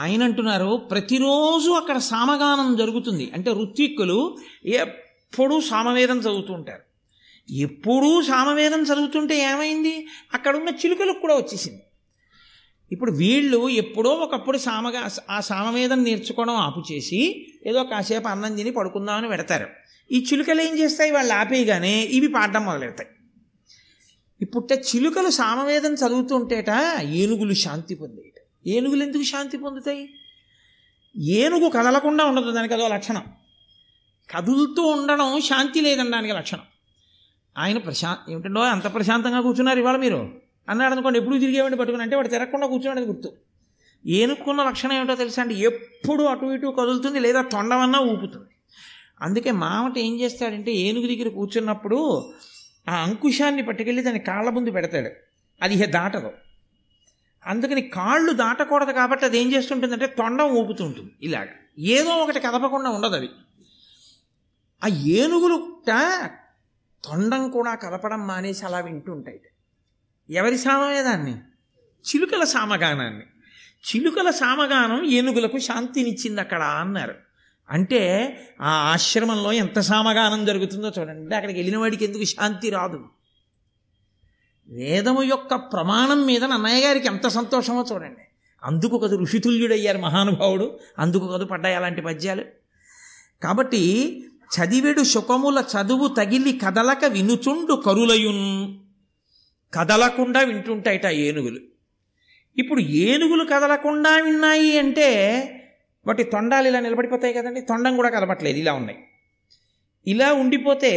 ఆయన అంటున్నారు, ప్రతిరోజు అక్కడ సామగానం జరుగుతుంది అంటే ఋత్విక్కులు ఎప్పుడూ సామవేదం చదువుతుంటారు. ఎప్పుడూ సామవేదం చదువుతుంటే ఏమైంది? అక్కడున్న చిలుకలకు కూడా వచ్చేసింది. ఇప్పుడు వీళ్ళు ఎప్పుడో ఒకప్పుడు ఆ సామవేదం నేర్చుకోవడం ఆపుచేసి ఏదో కాసేపు అన్నం తిని పడుకుందామని పెడతారు. ఈ చిలుకలు ఏం చేస్తాయి? వాళ్ళు ఆపేయగానే ఇవి పాడడం మొదలెడతాయి. ఇప్పుడే చిలుకలు సామవేదం చదువుతుంటేట ఏనుగులు శాంతి పొందేట. ఏనుగులు ఎందుకు శాంతి పొందుతాయి? ఏనుగు కదలకుండా ఉండదు, దానికి అదో లక్షణం. కదులుతూ ఉండడం శాంతి లేదనడానికి లక్షణం. ఆయన ఏమిటండో అంత ప్రశాంతంగా కూర్చున్నారు ఇవాళ మీరు అన్నాడు అనుకోండి, ఎప్పుడు తిరిగేవాడిని పట్టుకుని అంటే వాడు తిరగకుండా కూర్చున్నాడని గుర్తు. ఏనుక్కున్న లక్షణం ఏమిటో తెలుసా అండి? ఎప్పుడు అటు ఇటు కదులుతుంది, లేదా తొండవన్నా ఊపుతుంది. అందుకే మామట ఏం చేస్తాడంటే, ఏనుగు దగ్గర కూర్చున్నప్పుడు ఆ అంకుశాన్ని పట్టుకెళ్ళి దాని కాళ్ళ ముందు పెడతాడు, అది దాటదు. అందుకని కాళ్ళు దాటకూడదు కాబట్టి అది ఏం చేస్తుంటుందంటే తొండం ఊపుతూ ఉంటుంది ఇలాగ, ఏదో ఒకటి కదపకుండా ఉండదు అది. ఆ ఏనుగులుట తొండం కూడా కదపడం మానేసి అలా వింటూ ఉంటాయి. ఎవరి సామవేదాన్ని? చిలుకల సామగానాన్ని. చిలుకల సామగానం ఏనుగులకు శాంతినిచ్చింది అక్కడ అన్నారు. అంటే ఆ ఆశ్రమంలో ఎంత సామగానం జరుగుతుందో చూడండి. అక్కడికి వెళ్ళిన వాడికి ఎందుకు శాంతి రాదు? వేదము యొక్క ప్రమాణం మీద నన్నయ్య గారికి ఎంత సంతోషమో చూడండి. అందుకు కదా ఋషితుల్యుడయ్యారు మహానుభావుడు, అందుకు కదా పడ్డాయి అలాంటి పద్యాలు. కాబట్టి చదివెడు శుకముల చదువు తగిలి కదలక వినుచుండు కరులయున్, కదలకుండా వింటుంటాయిట ఏనుగులు. ఇప్పుడు ఏనుగులు కదలకుండా విన్నాయి అంటే వాటి తొండాలు ఇలా నిలబడిపోతాయి కదండి, తొండం కూడా కదపట్లేదు, ఇలా ఉన్నాయి. ఇలా ఉండిపోతే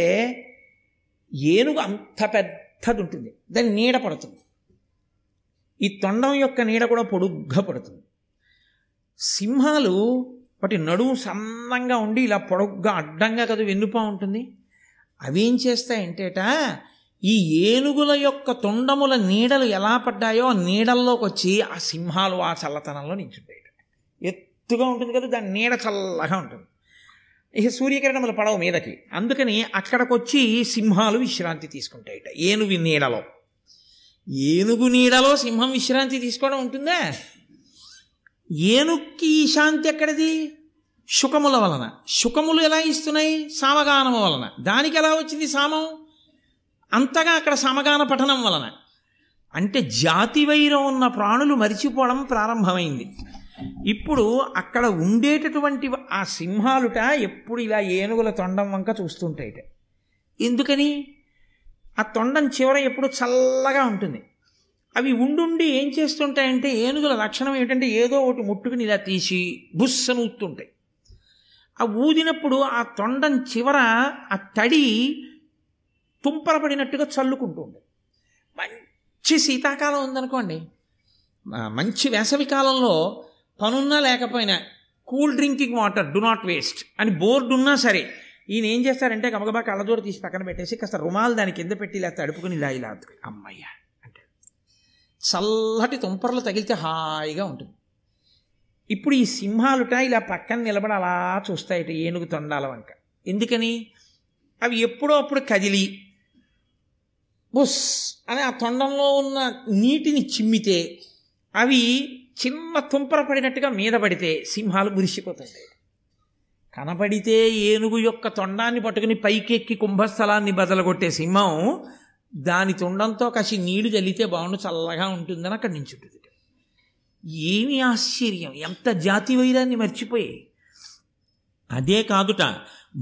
ఏనుగు అంత పెద్దది ఉంటుంది, దాని నీడ పడుతుంది, ఈ తొండం యొక్క నీడ కూడా పొడుగ్గా పడుతుంది. సింహాలు వాటి నడుము సన్నంగా ఉండి ఇలా పొడుగ్గా అడ్డంగా కదా వెన్నుపా ఉంటుంది. అవేం చేస్తాయంటేట ఈ ఏనుగుల యొక్క తొండముల నీడలు ఎలా పడ్డాయో ఆ నీడల్లోకి వచ్చి ఆ సింహాలు ఆ చల్లతనంలో నించుంటాయి. ఎత్తుగా ఉంటుంది కదా దాని నీడ, చల్లగా ఉంటుంది. ఇక సూర్యకిరణములు పడవు మీదకి, అందుకని అక్కడికి వచ్చి సింహాలు విశ్రాంతి తీసుకుంటాయిట ఏనుగు నీడలో. ఏనుగు నీడలో సింహం విశ్రాంతి తీసుకోవడం ఉంటుందా? ఏనుగుకి ఈ శాంతి ఎక్కడిది? శుకముల వలన. శుకములు ఎలా ఇస్తున్నాయి? సామగానము వలన. దానికి ఎలా వచ్చింది సామం? అంతగా అక్కడ సమగాన పఠనం వలన. అంటే జాతి వైరం ఉన్న ప్రాణులు మరిచిపోవడం ప్రారంభమైంది. ఇప్పుడు అక్కడ ఉండేటటువంటి ఆ సింహాలుట ఎప్పుడు ఇలా ఏనుగుల తొండం వంక చూస్తుంటాయిట. ఎందుకని? ఆ తొండం చివర ఎప్పుడు చల్లగా ఉంటుంది. అవి ఉండుండి ఏం చేస్తుంటాయంటే, ఏనుగుల లక్షణం ఏమిటంటే ఏదో ఒకటి ముట్టుకుని ఇలా తీసి బుస్సను ఊతుంటాయి. ఆ ఊదినప్పుడు ఆ తొండం చివర ఆ తడి తుంపరపడినట్టుగా చల్లుకుంటూ ఉంటాయి. మంచి శీతాకాలం ఉందనుకోండి, మంచి వేసవి కాలంలో పనున్నా లేకపోయినా cool drinking water do not waste అని బోర్డు ఉన్నా సరే ఈయన ఏం చేస్తారంటే గబగబా కళ్ళజోడు తీసి పక్కన పెట్టేసి కాస్త రుమాలు దాని కింద పెట్టి ఇలా తడుపుకుని ఇలా ఇలా అమ్మయ్య అంటే చల్లటి తుంపరలు తగిలితే హాయిగా ఉంటుంది. ఇప్పుడు ఈ సింహాలుట ఇలా పక్కన నిలబడి అలా చూస్తాయట ఏనుగు తొండాల వంక. ఎందుకని? అవి ఎప్పుడో అప్పుడు కదిలి బుస్ అని ఆ తొండంలో ఉన్న నీటిని చిమ్మితే అవి చిన్న తుంపర పడినట్టుగా మీద పడితే సింహాలు మురిసిపోతుంటాయి. కనబడితే ఏనుగు యొక్క తొండాన్ని పట్టుకుని పైకెక్కి కుంభస్థలాన్ని బదలగొట్టే సింహం దాని తొండంతో కాసి నీళ్లు చల్లితే బాగుండు చల్లగా ఉంటుందని అక్కడి నుంచి ఉంటుంది. ఏమి ఆశ్చర్యం, ఎంత జాతి వైరాన్ని మర్చిపోయాయి. అదే కాదుట,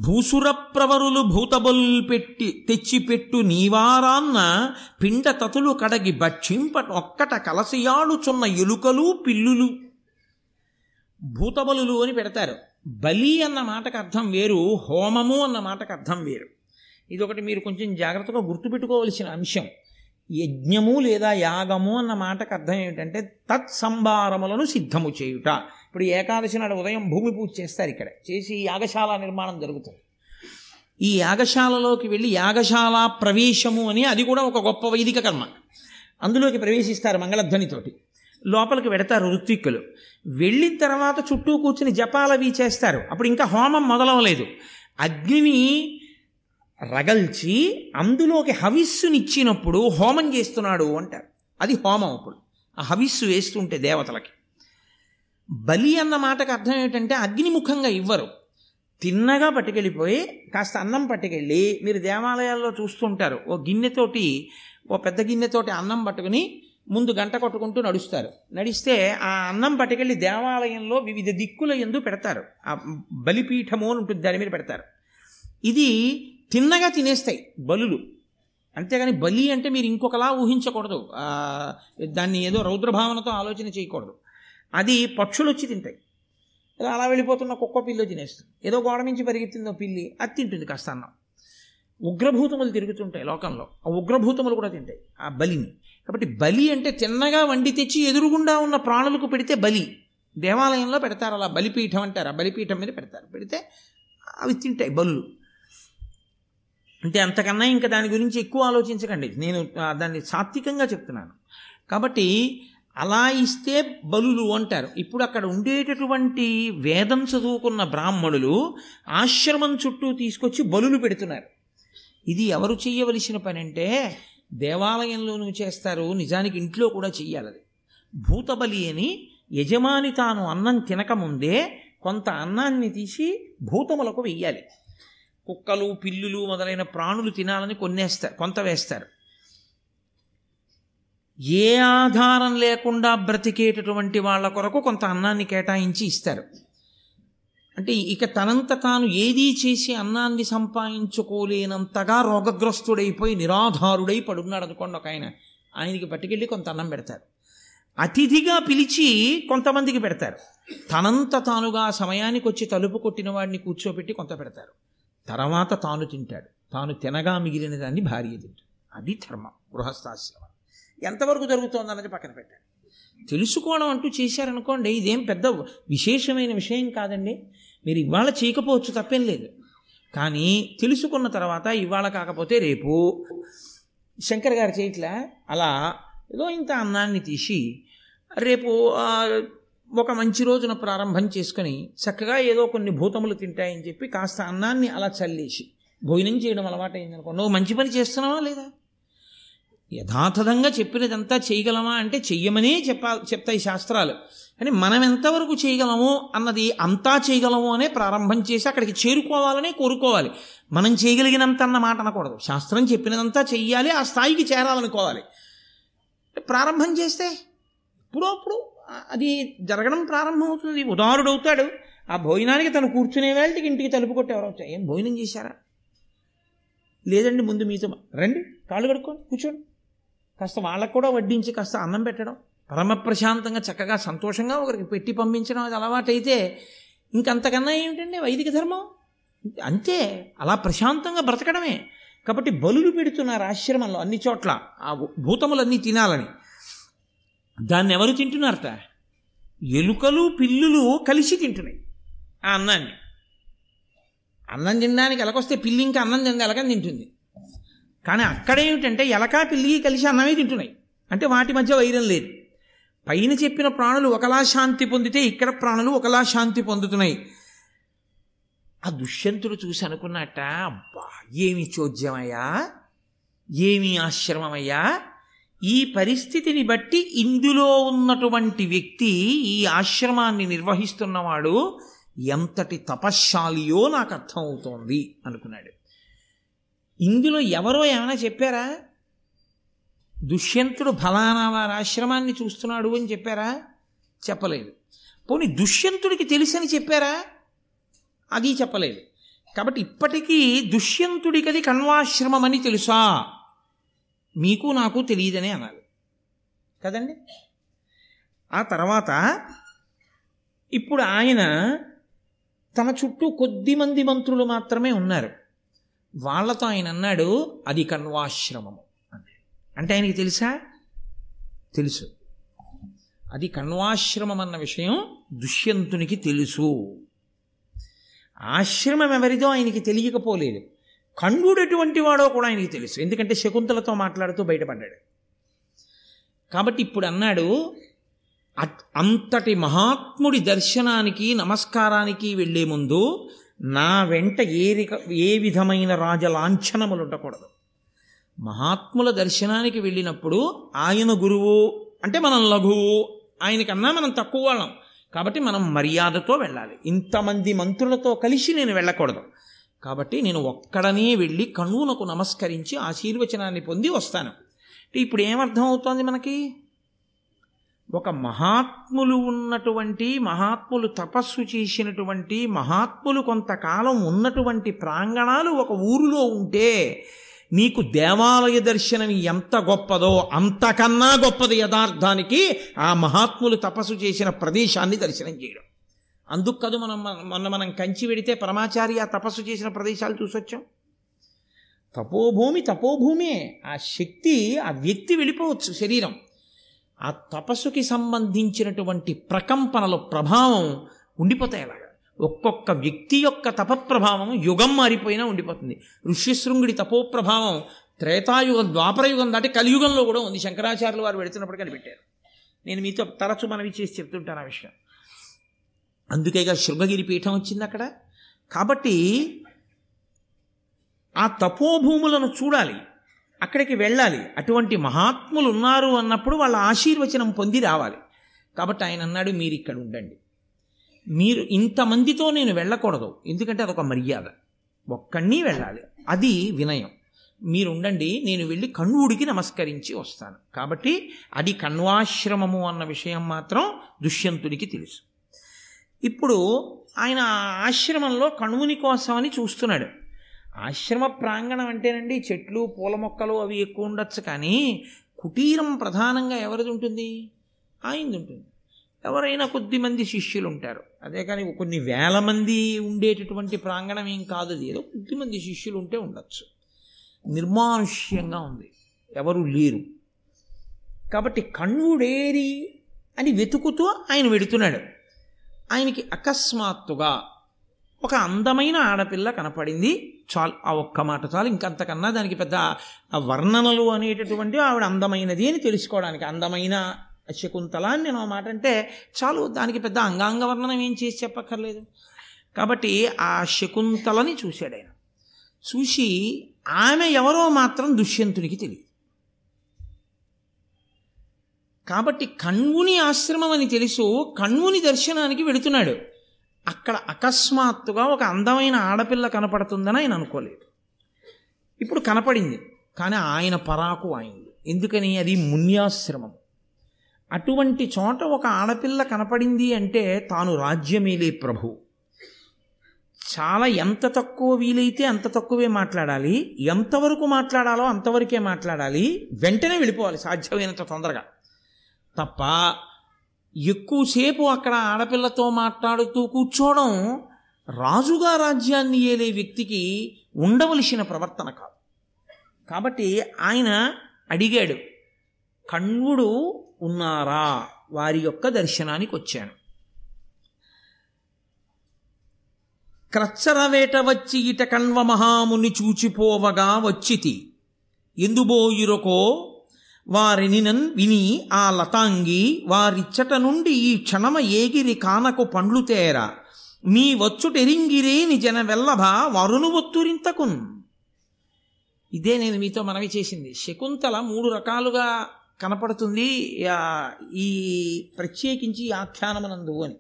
భూసుర ప్రవరులు భూతబుల్ పెట్టి తెచ్చిపెట్టు నీవారాన్న పిండ తతులు కడగి భక్షింప ఒక్కట కలసియాడుచున్న ఎలుకలు పిల్లులు. భూతబలులు అని పెడతారు. బలి అన్న మాటకు అర్థం వేరు, హోమము అన్న మాటకు అర్థం వేరు. ఇదొకటి మీరు కొంచెం జాగ్రత్తగా గుర్తుపెట్టుకోవలసిన అంశం. యజ్ఞము లేదా యాగము అన్న మాటకు అర్థం ఏమిటంటే తత్సంభారములను సిద్ధము చేయుట. ఇప్పుడు ఏకాదశి నాడు ఉదయం భూమి పూజ చేస్తారు ఇక్కడ, చేసి యాగశాల నిర్మాణం జరుగుతుంది. ఈ యాగశాలలోకి వెళ్ళి యాగశాల ప్రవేశము అని, అది కూడా ఒక గొప్ప వైదిక కర్మ. అందులోకి ప్రవేశిస్తారు మంగళధ్వనితోటి, లోపలికి పెడతారు ఋత్విక్కులు. వెళ్ళిన తర్వాత చుట్టూ కూర్చుని జపాలవి చేస్తారు. అప్పుడు ఇంకా హోమం మొదలవలేదు. అగ్నిని రగల్చి అందులోకి హవిస్సునిచ్చినప్పుడు హోమం చేస్తున్నాడు అంటారు. అది హోమం. అప్పుడు ఆ హవిస్సు వేస్తుంటే దేవతలకి. బలి అన్న మాటకు అర్థం ఏమిటంటే అగ్నిముఖంగా ఇవ్వరు, తిన్నగా పట్టుకెళ్ళిపోయి కాస్త అన్నం పట్టుకెళ్ళి, మీరు దేవాలయాల్లో చూస్తుంటారు ఓ గిన్నెతోటి, ఓ పెద్ద గిన్నెతోటి అన్నం పట్టుకుని ముందు గంట కొట్టుకుంటూ నడుస్తారు. నడిస్తే ఆ అన్నం పట్టుకెళ్ళి దేవాలయంలో వివిధ దిక్కుల యందు పెడతారు. ఆ బలిపీఠము అని ఉంటుంది, దాని మీద పెడతారు. ఇది తిన్నగా తినేస్తాయి బలులు. అంతేగాని బలి అంటే మీరు ఇంకొకలా ఊహించకూడదు, దాన్ని ఏదో రౌద్రభావనతో ఆలోచన చేయకూడదు. అది పక్షులు వచ్చి తింటాయి. అలా వెళ్ళిపోతున్న కుక్క పిల్లి తినేస్తుంది, ఏదో గోడ నుంచి పరిగెత్తిందో పిల్లి అది తింటుంది కాస్త అన్నం. ఉగ్రభూతములు తిరుగుతుంటాయి లోకంలో, ఆ ఉగ్రభూతములు కూడా తింటాయి ఆ బలిని. కాబట్టి బలి అంటే తిన్నగా వండి తెచ్చి ఎదురుగుండా ఉన్న ప్రాణులకు పెడితే బలి. దేవాలయంలో పెడతారు అలా, బలిపీఠం అంటారు. ఆ బలిపీఠం మీద పెడతారు, పెడితే అవి తింటాయి బలులు. అంటే అంతకన్నా ఇంకా దాని గురించి ఎక్కువ ఆలోచించకండి, నేను దాన్ని సాత్వికంగా చెప్తున్నాను. కాబట్టి అలా ఇస్తే బలులు అంటారు. ఇప్పుడు అక్కడ ఉండేటటువంటి వేదం చదువుకున్న బ్రాహ్మణులు ఆశ్రమం చుట్టూ తీసుకొచ్చి బలులు పెడుతున్నారు. ఇది ఎవరు చేయవలసిన పని అంటే దేవాలయంలోనూ చేస్తారు, నిజానికి ఇంట్లో కూడా చెయ్యాలది. భూతబలి అని యజమాని తాను అన్నం తినకముందే కొంత అన్నాన్ని తీసి భూతములకు వెయ్యాలి. కుక్కలు పిల్లులు మొదలైన ప్రాణులు తినాలని కొన్నేస్తారు, కొంత వేస్తారు. ఏ ఆధారం లేకుండా బ్రతికేటటువంటి వాళ్ళ కొరకు కొంత అన్నాన్ని కేటాయించి ఇస్తారు. అంటే ఇక తనంత తాను ఏదీ చేసి అన్నాన్ని సంపాదించుకోలేనంతగా రోగగ్రస్తుడైపోయి నిరాధారుడై పడున్నాడు అనుకోండి ఒక ఆయన, ఆయనకి పట్టుకెళ్ళి కొంత అన్నం పెడతారు. అతిథిగా పిలిచి కొంతమందికి పెడతారు. తనంత తానుగా సమయానికి వచ్చి తలుపు కొట్టిన వాడిని కూర్చోబెట్టి కొంత పెడతారు. తర్వాత తాను తింటాడు, తాను తినగా మిగిలిన దాన్ని భార్య తింటాడు. అది ధర్మం, గృహస్థాశ్రమం. ఎంతవరకు జరుగుతోందన్నది పక్కన పెట్టాడు. తెలుసుకోవడం అంటూ చేశారనుకోండి, ఇదేం పెద్ద విశేషమైన విషయం కాదండి. మీరు ఇవాళ చేయకపోవచ్చు, తప్పేం లేదు. కానీ తెలుసుకున్న తర్వాత ఇవాళ కాకపోతే రేపు, శంకర్ గారు చేయట్లా అలా ఏదో ఇంత అన్నాన్ని తీసి రేపు ఒక మంచి రోజున ప్రారంభం చేసుకుని చక్కగా ఏదో కొన్ని భూతములు తింటాయని చెప్పి కాస్త అన్నాన్ని అలా చల్లేసి భోజనం చేయడం అలవాటు అయిందనుకో, నువ్వు మంచి పని చేస్తున్నావా లేదా? యథాతథంగా చెప్పినదంతా చేయగలమా అంటే చెయ్యమనే చెప్తాయి శాస్త్రాలు. కానీ మనం ఎంతవరకు చేయగలము అన్నది అంతా చేయగలము అనే ప్రారంభం చేసి అక్కడికి చేరుకోవాలనే కోరుకోవాలి. మనం చేయగలిగినంత అన్న మాట అనకూడదు. శాస్త్రం చెప్పినదంతా చెయ్యాలి, ఆ స్థాయికి చేరాలనుకోవాలి. ప్రారంభం చేస్తే ఇప్పుడప్పుడు అది జరగడం ప్రారంభమవుతుంది. ఉదారుడవుతాడు. ఆ భోజనానికి తను కూర్చునే వాళ్ళకి ఇంటికి తలుపు కొట్టి ఎవరు వచ్చారు, ఏం భోజనం చేశారా, లేదండి ముందు మీతో రండి, కాళ్ళు కడుక్కోండి, కూర్చోండి, కాస్త వాళ్ళకు కూడా వడ్డించి కాస్త అన్నం పెట్టడం, పరమ ప్రశాంతంగా చక్కగా సంతోషంగా ఒకరికి పెట్టి పంపించడం, అది అలవాటైతే ఇంకంతకన్నా ఏమిటండి వైదిక ధర్మం. అంతే, అలా ప్రశాంతంగా బ్రతకడమే. కాబట్టి బలులు పెడుతున్నారు ఆశ్రమంలో అన్ని చోట్ల, ఆ భూతములన్నీ తినాలని. దాన్ని ఎవరు తింటున్నారట, ఎలుకలు పిల్లులు కలిసి తింటున్నాయి ఆ అన్నాన్ని. అన్నం తినడానికి ఎలకొస్తే పిల్లి ఇంకా అన్నం తింది ఎలకని తింటుంది. కానీ అక్కడేమిటంటే ఎలక పిల్లికి కలిసి అన్నమే తింటున్నాయి, అంటే వాటి మధ్య వైరం లేదు. పైన చెప్పిన ప్రాణులు ఒకలా శాంతి పొందితే ఇక్కడ ప్రాణులు ఒకలా శాంతి పొందుతున్నాయి. ఆ దుష్యంతుడు చూసి అనుకున్నట్ట, అబ్బా ఏమి చోద్యమయ్యా, ఏమి ఆశ్రమమయ్యా, ఈ పరిస్థితిని బట్టి ఇందులో ఉన్నటువంటి వ్యక్తి, ఈ ఆశ్రమాన్ని నిర్వహిస్తున్నవాడు ఎంతటి తపశ్శాలియో నాకు అర్థం అవుతోంది అనుకున్నాడు. ఇందులో ఎవరో ఏమైనా చెప్పారా, దుష్యంతుడు ఫలానా వారి ఆశ్రమాన్ని చూస్తున్నాడు అని చెప్పారా, చెప్పలేదు. పోనీ దుష్యంతుడికి తెలుసని చెప్పారా, అది చెప్పలేదు. కాబట్టి ఇప్పటికీ దుష్యంతుడికి అది కణ్వాశ్రమం అని తెలుసా, మీకు నాకు తెలియదనే అనాలి కదండి. ఆ తర్వాత ఇప్పుడు ఆయన తన చుట్టూ కొద్ది మంది మంత్రులు మాత్రమే ఉన్నారు, వాళ్లతో ఆయన అన్నాడు అది కణ్వాశ్రమము అన్నాడు. అంటే ఆయనకి తెలుసా, తెలుసు, అది కణ్వాశ్రమం అన్న విషయం దుష్యంతునికి తెలుసు. ఆశ్రమం ఎవరిదో ఆయనకి తెలియకపోలేదు. కణ్వుడు ఎటువంటి వాడో కూడా ఆయనకి తెలుసు, ఎందుకంటే శకుంతలతో మాట్లాడుతూ బయటపడ్డాడు. కాబట్టి ఇప్పుడు అన్నాడు, అంతటి మహాత్ముడి దర్శనానికి నమస్కారానికి వెళ్లే ముందు నా వెంట ఏ విధమైన రాజలాంఛనములు ఉండకూడదు. మహాత్ముల దర్శనానికి వెళ్ళినప్పుడు ఆయన గురువు అంటే మనం లఘువు, ఆయనకన్నా మనం తక్కువ వాళ్ళం, కాబట్టి మనం మర్యాదతో వెళ్ళాలి. ఇంతమంది మంత్రులతో కలిసి నేను వెళ్ళకూడదు, కాబట్టి నేను ఒక్కడనే వెళ్ళి కణువునకు నమస్కరించి ఆశీర్వచనాన్ని పొంది వస్తాను. ఇప్పుడు ఏమర్థం అవుతోంది మనకి, ఒక మహాత్ములు ఉన్నటువంటి, మహాత్ములు తపస్సు చేసినటువంటి, మహాత్ములు కొంతకాలం ఉన్నటువంటి ప్రాంగణాలు ఒక ఊరిలో ఉంటే మీకు దేవాలయ దర్శనం ఎంత గొప్పదో అంతకన్నా గొప్పది యథార్థానికి ఆ మహాత్ములు తపస్సు చేసిన ప్రదేశాన్ని దర్శనం చేయడం. అందుకదు మనం కంచి వెడితే పరమాచార్య తపస్సు చేసిన ప్రదేశాలు చూసొచ్చాం. తపోభూమి తపోభూమే, ఆ శక్తి ఆ వ్యక్తి వెళ్ళిపోవచ్చు శరీరం. ఆ తపస్సుకి సంబంధించినటువంటి ప్రకంపనల ప్రభావం ఉండిపోతాయి. అలాగా ఒక్కొక్క వ్యక్తి యొక్క తపప్రభావం యుగం మారిపోయినా ఉండిపోతుంది. ఋష్యశృంగుడి తపోప్రభావం త్రేతాయుగం ద్వాపరయుగం దాటి కలియుగంలో కూడా ఉంది. శంకరాచార్యులు వారు వెళుతున్నప్పుడు కనిపెట్టారు. నేను మీతో తరచు మనవి చేసి చెప్తుంటాను ఆ విషయం. అందుకేగా శృంగగిరి పీఠం వచ్చింది అక్కడ. కాబట్టి ఆ తపోభూములను చూడాలి, అక్కడికి వెళ్ళాలి. అటువంటి మహాత్ములు ఉన్నారు అన్నప్పుడు వాళ్ళ ఆశీర్వచనం పొంది రావాలి. కాబట్టి ఆయన అన్నాడు, మీరు ఇక్కడ ఉండండి, మీరు ఇంతమందితో నేను వెళ్ళకూడదు, ఎందుకంటే అదొక మర్యాద, ఒక్కడిని వెళ్ళాలి, అది వినయం. మీరు ఉండండి, నేను వెళ్ళి కణ్వుడికి నమస్కరించి వస్తాను. కాబట్టి అది కణ్వాశ్రమము అన్న విషయం మాత్రం దుష్యంతుడికి తెలుసు. ఇప్పుడు ఆయన ఆశ్రమంలో కణువుని కోసమని చూస్తున్నాడు. ఆశ్రమ ప్రాంగణం అంటేనండి చెట్లు పూల మొక్కలు అవి ఎక్కువ ఉండొచ్చు, కానీ కుటీరం ప్రధానంగా ఎవరిది ఉంటుంది, ఆయనది ఉంటుంది. ఎవరైనా కొద్దిమంది శిష్యులు ఉంటారు, అదే కానీ కొన్ని వేల మంది ఉండేటటువంటి ప్రాంగణం ఏం కాదు, ఏదో కొద్దిమంది శిష్యులు ఉంటే ఉండొచ్చు. నిర్మానుష్యంగా ఉంది, ఎవరు లేరు. కాబట్టి కణ్వుడేరి అని వెతుకుతూ ఆయన వెడుతున్నాడు. ఆయనకి అకస్మాత్తుగా ఒక అందమైన ఆడపిల్ల కనపడింది. చాలు, ఆ ఒక్క మాట చాలు, ఇంకంతకన్నా దానికి పెద్ద వర్ణనలు అనేటటువంటి ఆవిడ అందమైనది అని తెలుసుకోవడానికి, అందమైన శకుంతల అని నేను మాట అంటే చాలు, దానికి పెద్ద అంగాంగ వర్ణనం ఏం చేసి చెప్పక్కర్లేదు. కాబట్టి ఆ శకుంతలని చూశాడు ఆయన. చూసి ఆమె ఎవరో మాత్రం దుష్యంతునికి తెలియదు. కాబట్టి కణ్వుని ఆశ్రమం అని తెలుసు, కణ్వుని దర్శనానికి వెళుతున్నాడు. అక్కడ అకస్మాత్తుగా ఒక అందమైన ఆడపిల్ల కనపడుతుందని ఆయన అనుకోలేదు. ఇప్పుడు కనపడింది, కానీ ఆయన పరాకు ఆయనది. ఎందుకని, అది మున్యాశ్రమం. అటువంటి చోట ఒక ఆడపిల్ల కనపడింది అంటే తాను రాజ్యమేలే ప్రభు. చాలా ఎంత తక్కువ వీలైతే అంత తక్కువే మాట్లాడాలి, ఎంతవరకు మాట్లాడాలో అంతవరకే మాట్లాడాలి, వెంటనే వెళ్ళిపోవాలి సాధ్యమైనంత తొందరగా. తప్ప ఎక్కువసేపు అక్కడ ఆడపిల్లతో మాట్లాడుతూ కూర్చోవడం రాజుగా రాజ్యాన్ని ఏలే వ్యక్తికి ఉండవలసిన ప్రవర్తన కాదు. కాబట్టి ఆయన అడిగాడు, కణ్వుడు ఉన్నారా, వారి యొక్క దర్శనానికి వచ్చాను. క్రచ్చరవేట వచ్చి ఇట కణ్వ మహాముని చూచిపోవగా వచ్చితి ఎందుబోయురకో వారిని నన్ విని ఆ లతాంగి వారిచ్చట నుండి ఈ క్షణమ ఏగిరి కానకు పండ్లు తేర మీ వచ్చుటెరింగిరేని జన వెల్లభ వరును ఒత్తురింతకున్. ఇదే నేను మీతో మనవి చేసింది. శకుంతల మూడు రకాలుగా కనపడుతుంది ఈ ప్రత్యేకించి ఆఖ్యానమనందు అని.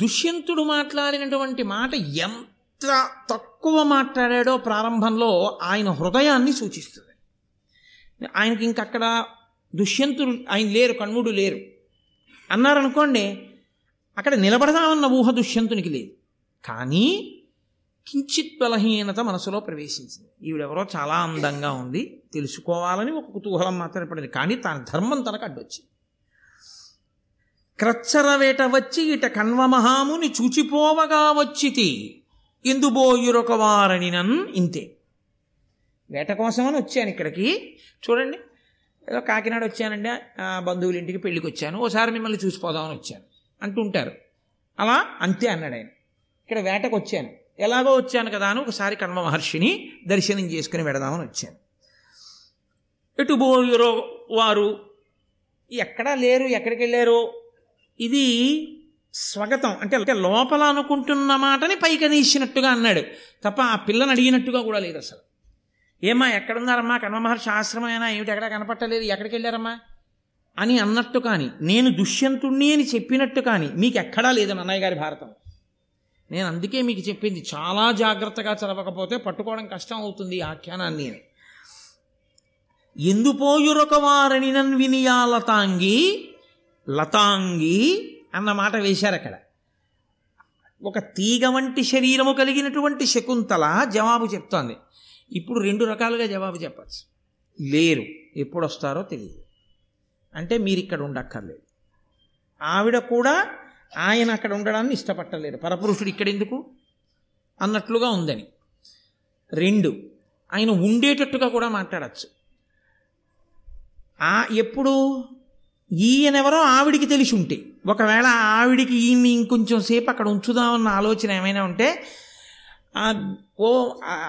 దుష్యంతుడు మాట్లాడినటువంటి మాట ఎంత తక్కువ మాట్లాడాడో ప్రారంభంలో ఆయన హృదయాన్ని సూచిస్తుంది. ఆయనకి ఇంకక్కడ దుష్యంతుడు ఆయన లేరు, కణ్వుడు లేరు అన్నారనుకోండి, అక్కడ నిలబడదామన్న ఊహ దుష్యంతునికి లేదు. కానీ కించిత్ బలహీనత మనసులో ప్రవేశించింది. ఈవిడెవరో చాలా అందంగా ఉంది, తెలుసుకోవాలని ఒక కుతూహలం మాత్రమే పడింది, కానీ తన ధర్మం తనకు అడ్డొచ్చింది. క్రచ్చరవేట వచ్చి ఇట కణ్వ మహాముని చూచిపోవగా వచ్చితి ఎందుబోయురొక వారని నన్. ఇంతే, వేట కోసమని వచ్చాను ఇక్కడికి. చూడండి, ఏదో కాకినాడ వచ్చానండి, బంధువుల ఇంటికి పెళ్ళికి వచ్చాను, ఓసారి మిమ్మల్ని చూసిపోదామని వచ్చాను అంటుంటారు. అలా అంతే అన్నాడు ఆయన. ఇక్కడ వేటకు వచ్చాను, ఎలాగో వచ్చాను కదా అని ఒకసారి కణ్వ మహర్షిని దర్శనం చేసుకుని వెడదామని వచ్చాను. ఎటుబోయురో వారు, ఎక్కడా లేరు, ఎక్కడికి వెళ్ళారు, ఇది స్వాగతం అంటే లోపల అనుకుంటున్న మాటని పైకనీసినట్టుగా అన్నాడు తప్ప ఆ పిల్లని అడిగినట్టుగా కూడా లేదు అసలు. ఏమ్మా ఎక్కడున్నారమ్మా, కణ్వ మహర్షి ఆశ్రమం అయినా ఏమిటి, ఎక్కడ కనపట్టలేదు, ఎక్కడికి వెళ్ళారమ్మా అని అన్నట్టు కానీ, నేను దుష్యంతుణ్ణి అని చెప్పినట్టు కానీ, మీకు ఎక్కడా లేదని అన్నయ్య గారి భారతం. నేను అందుకే మీకు చెప్పింది చాలా జాగ్రత్తగా చదవకపోతే పట్టుకోవడం కష్టం అవుతుంది ఆఖ్యానాన్ని అని. ఎందుపోయురొక వారని నన్ను వినియా లతాంగి, లతాంగి అన్నమాట వేశారు అక్కడ. ఒక తీగ వంటి శరీరము కలిగినటువంటి శకుంతల జవాబు చెప్తోంది. ఇప్పుడు రెండు రకాలుగా జవాబు చెప్పచ్చు. లేరు, ఎప్పుడు వస్తారో తెలియదు అంటే మీరు ఇక్కడ ఉండక్కర్లేదు. ఆవిడ కూడా ఆయన అక్కడ ఉండడాన్ని ఇష్టపట్టలేదు, పరపురుషుడు ఇక్కడెందుకు అన్నట్లుగా ఉందని. రెండు, ఆయన ఉండేటట్టుగా కూడా మాట్లాడచ్చు. ఎప్పుడు ఈయనెవరో ఆవిడికి తెలిసి ఉంటే, ఒకవేళ ఆవిడికి ఈయన్ని ఇంకొంచెం సేపు అక్కడ ఉంచుదామన్న ఆలోచన ఏమైనా ఉంటే, ఓ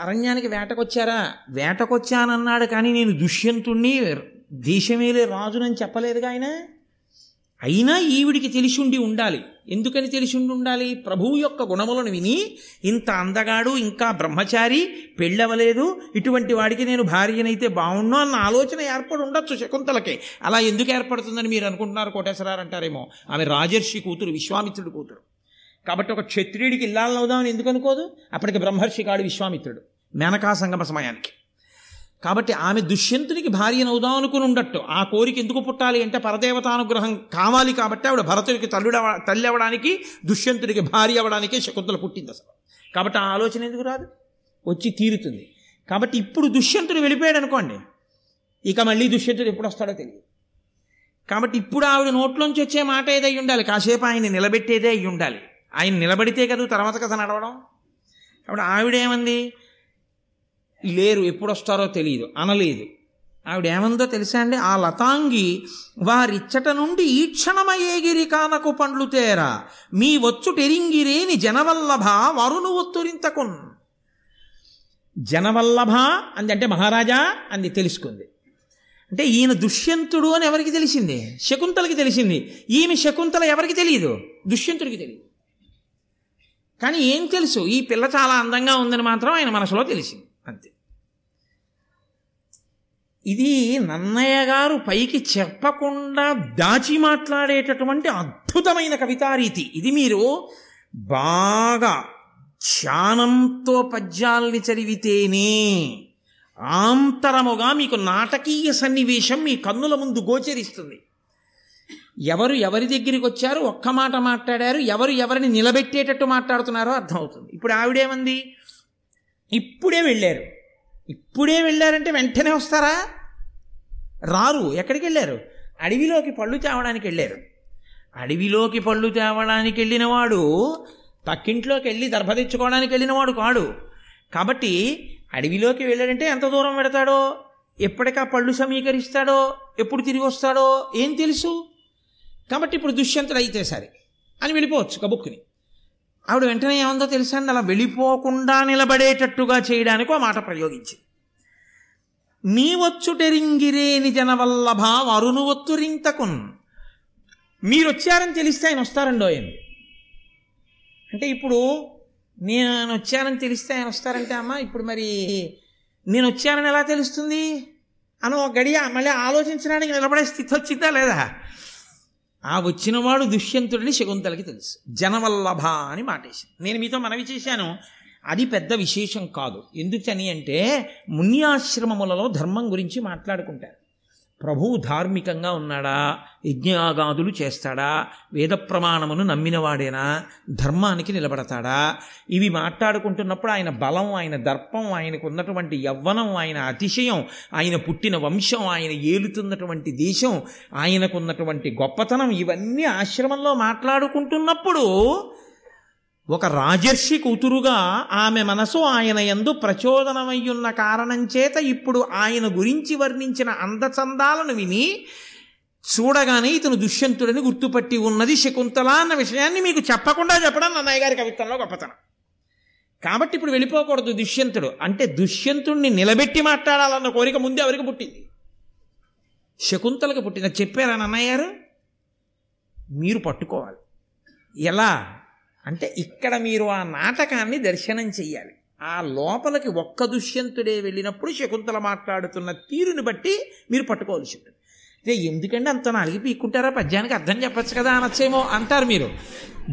అరణ్యానికి వేటకొచ్చారా, వేటకొచ్చానన్నాడు కానీ నేను దుష్యంతుణ్ణి దేశమేలే రాజునని చెప్పలేదుగా ఆయన. అయినా ఈవిడికి తెలిసిండి ఉండాలి. ఎందుకని తెలిసిండి ఉండాలి? ప్రభువు యొక్క గుణములను విని ఇంత అందగాడు, ఇంకా బ్రహ్మచారి, పెళ్ళవలేదు, ఇటువంటి వాడికి నేను భార్యనైతే బాగుండు అన్న ఆలోచన ఏర్పడి ఉండొచ్చు శకుంతలకి. అలా ఎందుకు ఏర్పడుతుందని మీరు అనుకుంటున్నారు కోటేశ్వరారు అంటారేమో. ఆమె రాజర్షి కూతురు, విశ్వామిత్రుడి కూతురు కాబట్టి ఒక క్షత్రియుడికి ఇల్లాలను అవుదామని ఎందుకు అనుకోదు? అప్పటికి బ్రహ్మర్షి కాడు విశ్వామిత్రుడు మేనకా సంగమ సమయానికి. కాబట్టి ఆమె దుష్యంతునికి భార్యనవుదాం అనుకుని ఉండట్టు. ఆ కోరిక ఎందుకు పుట్టాలి అంటే పరదేవతానుగ్రహం కావాలి కాబట్టి ఆవిడ భరతుడికి తల్లి అవ్వడానికి, దుష్యంతుడికి భార్య అవ్వడానికే శకుంతల పుట్టింది అసలు. కాబట్టి ఆ ఆలోచన ఎందుకు రాదు, వచ్చి తీరుతుంది. కాబట్టి ఇప్పుడు దుష్యంతుడు వెళ్ళిపోయాడు అనుకోండి, ఇక మళ్ళీ దుష్యంతుడు ఎప్పుడు వస్తాడో తెలియదు. కాబట్టి ఇప్పుడు ఆవిడ నోట్లోంచి వచ్చే మాట ఏదై ఉండాలి, కాసేపు ఆయన నిలబెట్టేదే అయి ఉండాలి. ఆయన నిలబడితే కదా తర్వాత కథ నడవడం. కాబట్టి ఆవిడేమంది, లేరు, ఎప్పుడొస్తారో తెలియదు అనలేదు. ఆవిడేమందో తెలుసా అండి, ఆ లతాంగి వారిచ్చట నుండి ఈ క్షణమయేగిరి కానకు పండ్లు తేరా మీ వచ్చుటెరింగిరేని జనవల్లభ వరును ఒత్తురింతకున్. జనవల్లభ అంది అంటే మహారాజా అంది, తెలుసుకుంది. అంటే ఈయన దుష్యంతుడు అని ఎవరికి తెలిసింది? శకుంతలకి తెలిసింది. ఈమె శకుంతల ఎవరికి తెలియదు? దుష్యంతుడికి తెలియదు. కానీ ఏం తెలుసు, ఈ పిల్ల చాలా అందంగా ఉందని మాత్రం ఆయన మనసులో తెలిసింది అంతే. ఇది నన్నయ్య గారు పైకి చెప్పకుండా దాచి మాట్లాడేటటువంటి అద్భుతమైన కవితారీతి. ఇది మీరు బాగా ధ్యానంతో పద్యాల్ని చదివితేనే ఆంతరముగా మీకు నాటకీయ సన్నివేశం మీ కన్నుల ముందు గోచరిస్తుంది. ఎవరు ఎవరి దగ్గరికి వచ్చారు, ఒక్క మాట మాట్లాడారు, ఎవరు ఎవరిని నిలబెట్టేటట్టు మాట్లాడుతున్నారో అర్థమవుతుంది. ఇప్పుడు ఆవిడేమంది, ఇప్పుడే వెళ్ళారంటే వెంటనే వస్తారా, రారు. ఎక్కడికి వెళ్ళారు, అడవిలోకి పళ్ళు తేవడానికి వెళ్ళారు. అడవిలోకి పళ్ళు తేవడానికి వెళ్ళినవాడు పక్కింట్లోకి వెళ్ళి దర్భ తెచ్చుకోవడానికి వెళ్ళినవాడు కాడు. కాబట్టి అడవిలోకి వెళ్ళాడంటే ఎంత దూరం పెడతాడో, ఎప్పటికా పళ్ళు సమీకరిస్తాడో, ఎప్పుడు తిరిగి వస్తాడో ఏం తెలుసు. కాబట్టి ఇప్పుడు దుష్యంతుడు అయితే సరే అని వెళ్ళిపోవచ్చు కబుక్కుని. ఆవిడ వెంటనే ఏమందో తెలుసా అండి, అలా వెళ్ళిపోకుండా నిలబడేటట్టుగా చేయడానికి ఆ మాట ప్రయోగించింది. నీ వచ్చుటెరింగిరేని జనవల్లభా వరును ఒత్తురింతకున్. మీరు వచ్చారని తెలిస్తే ఆయన వస్తారండో ఏంది అంటే, ఇప్పుడు నేను వచ్చానని తెలిస్తే ఆయన వస్తారంటే, అమ్మ ఇప్పుడు మరి నేను వచ్చానని ఎలా తెలుస్తుంది అని ఒక గడియ మళ్ళీ ఆలోచించడానికి నిలబడే స్థితి వచ్చిందా లేదా. ఆ వచ్చినవాడు దుష్యంతుడిని శకుంతలకి తెలుసు. జనవల్లభ అని మాటేసింది. నేను మీతో మనవి చేశాను, అది పెద్ద విశేషం కాదు. ఎందుకని అంటే మున్యాశ్రమములలో ధర్మం గురించి మాట్లాడుకుంటారు. ప్రభువు ధార్మికంగా ఉన్నాడా, యజ్ఞయాగాదులు చేస్తాడా, వేద ప్రమాణమును నమ్మినవాడేనా, ధర్మానికి నిలబడతాడా, ఇవి మాట్లాడుకుంటున్నప్పుడు ఆయన బలం, ఆయన దర్పం, ఆయనకు ఉన్నటువంటి యవ్వనం, ఆయన అతిశయం, ఆయన పుట్టిన వంశం, ఆయన ఏలుతున్నటువంటి దేశం, ఆయనకున్నటువంటి గొప్పతనం, ఇవన్నీ ఆశ్రమంలో మాట్లాడుకుంటున్నప్పుడు ఒక రాజర్షి కూతురుగా ఆమె మనసు ఆయన యందు ప్రచోదనమయ్యున్న కారణం చేత ఇప్పుడు ఆయన గురించి వర్ణించిన అందచందాలను విని చూడగానే ఇతను దుష్యంతుడని గుర్తుపట్టి ఉన్నది శకుంతల అన్న విషయాన్ని మీకు చెప్పకుండా చెప్పడం నన్నయ్య గారి కవిత్వంలో గొప్పతనం. కాబట్టి ఇప్పుడు వెళ్ళిపోకూడదు దుష్యంతుడు అంటే, దుష్యంతుడిని నిలబెట్టి మాట్లాడాలన్న కోరిక ముందే ఎవరికి పుట్టింది, శకుంతలకు పుట్టింది. చెప్పారా నన్నయ్య గారు, మీరు పట్టుకోవాలి. ఎలా అంటే ఇక్కడ మీరు ఆ నాటకాన్ని దర్శనం చెయ్యాలి. ఆ లోపలికి ఒక్క దుష్యంతుడే వెళ్ళినప్పుడు శకుంతల మాట్లాడుతున్న తీరుని బట్టి మీరు పట్టుకోవాల్సి ఉంటుంది. అంటే ఎందుకంటే అంత నాలుగు పీక్కుంటారా, పద్యానికి అర్థం చెప్పచ్చు కదా అనొచ్చేమో అంటారు మీరు.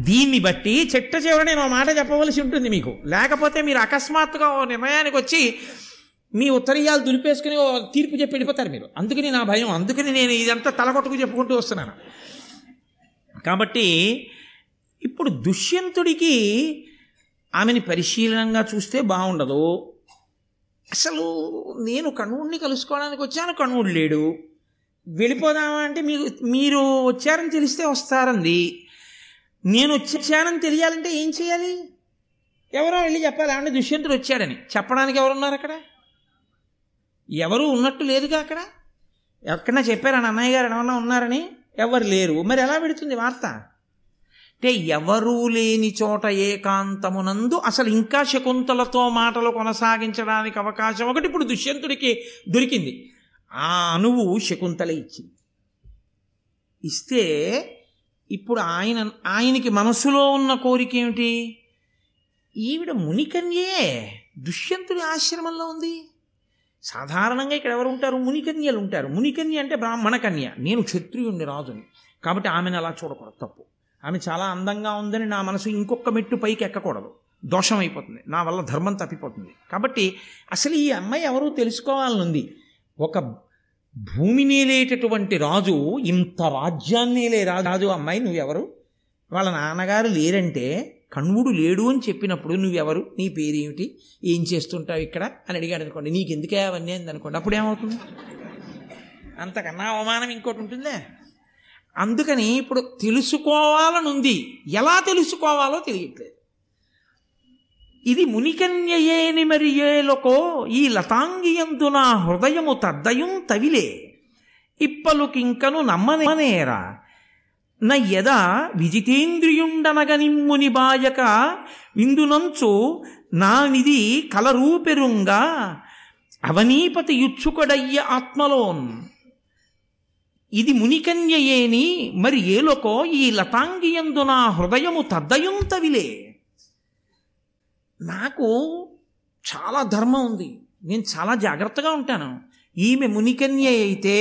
దీన్ని బట్టి చెట్ట చివర నేను మాట చెప్పవలసి ఉంటుంది మీకు. లేకపోతే మీరు అకస్మాత్తుగా ఓ నిర్ణయానికి వచ్చి మీ ఉత్తరీయాలు దులిపేసుకుని ఓ తీర్పు చెప్పి వెళ్ళిపోతారు మీరు. అందుకని నా భయం, అందుకని నేను ఇదంతా తలకొట్టుకు చెప్పుకుంటూ వస్తున్నాను. కాబట్టి ఇప్పుడు దుష్యంతుడికి ఆమెని పరిశీలనంగా చూస్తే బాగుండదు. అసలు నేను కణువుడిని కలుసుకోవడానికి వచ్చాను, కణువుడు లేడు, వెళ్ళిపోదామా అంటే మీరు వచ్చారని తెలిస్తే వస్తారండి. నేను వచ్చానని తెలియాలంటే ఏం చేయాలి, ఎవరో వెళ్ళి చెప్పాలి అంటే దుష్యంతుడు వచ్చాడని. చెప్పడానికి ఎవరున్నారు అక్కడ, ఎవరు ఉన్నట్టు లేదుగా అక్కడ. ఎక్కడన్నా చెప్పారా అన్నయ్య గారు ఏమన్నా ఉన్నారని, ఎవరు లేరు. మరి ఎలా పెడుతుంది వార్త అంటే, ఎవరూ లేని చోట ఏకాంతమునందు అసలు ఇంకా శకుంతలతో మాటలు కొనసాగించడానికి అవకాశం ఒకటి ఇప్పుడు దుష్యంతుడికి దొరికింది. ఆ అణువు శకుంతలే ఇచ్చింది. ఇస్తే ఇప్పుడు ఆయనకి మనసులో ఉన్న కోరిక ఏమిటి, ఈవిడ మునికన్యే దుష్యంతుడి ఆశ్రమంలో ఉంది. సాధారణంగా ఇక్కడ ఎవరు ఉంటారు, మునికన్యలు ఉంటారు. మునికన్య అంటే బ్రాహ్మణ కన్య, నేను క్షత్రియుణ్ణి రాజుని, కాబట్టి ఆమెను అలా చూడకూడదు, తప్పు. ఆమె చాలా అందంగా ఉందని నా మనసు ఇంకొక మెట్టు పైకి ఎక్కకూడదు, దోషం అయిపోతుంది, నా వల్ల ధర్మం తప్పిపోతుంది. కాబట్టి అసలు ఈ అమ్మాయి ఎవరూ తెలుసుకోవాలనుంది. ఒక భూమిని లేటటువంటి రాజు, ఇంత రాజ్యాన్ని లే రాజు, అమ్మాయి నువ్వెవరు, వాళ్ళ నాన్నగారు లేరంటే కణువుడు లేడు అని చెప్పినప్పుడు నువ్వెవరు, నీ పేరేమిటి, ఏం చేస్తుంటావు ఇక్కడ అని అడిగాడు అనుకోండి, నీకెందుకే అవన్నీ అందనుకోండి, అప్పుడు ఏమవుతుంది, అంతకన్నా అవమానం ఇంకోటి ఉంటుందే. అందుకని ఇప్పుడు తెలుసుకోవాలనుంది, ఎలా తెలుసుకోవాలో తెలియట్లేదు. ఇది మునికన్యయేని మరి ఏలకో ఈ లతాంగియందు నా హృదయము తద్దయం తవిలే ఇప్పలుకింకను నమ్మనేరా నా యదా విజితేంద్రియుండనగనిమ్ముని బాయక విందునంచు నానిది కలరూపెరుంగా అవనీపతి యుచ్చుకడయ్య ఆత్మలోన్. ఇది మునికన్యయేని మరి ఏలకో ఈ లతాంగియందు నా హృదయము తద్దయం తవిలే. నాకు చాలా ధర్మం ఉంది, నేను చాలా జాగ్రత్తగా ఉంటాను. ఈమె మునికన్య అయితే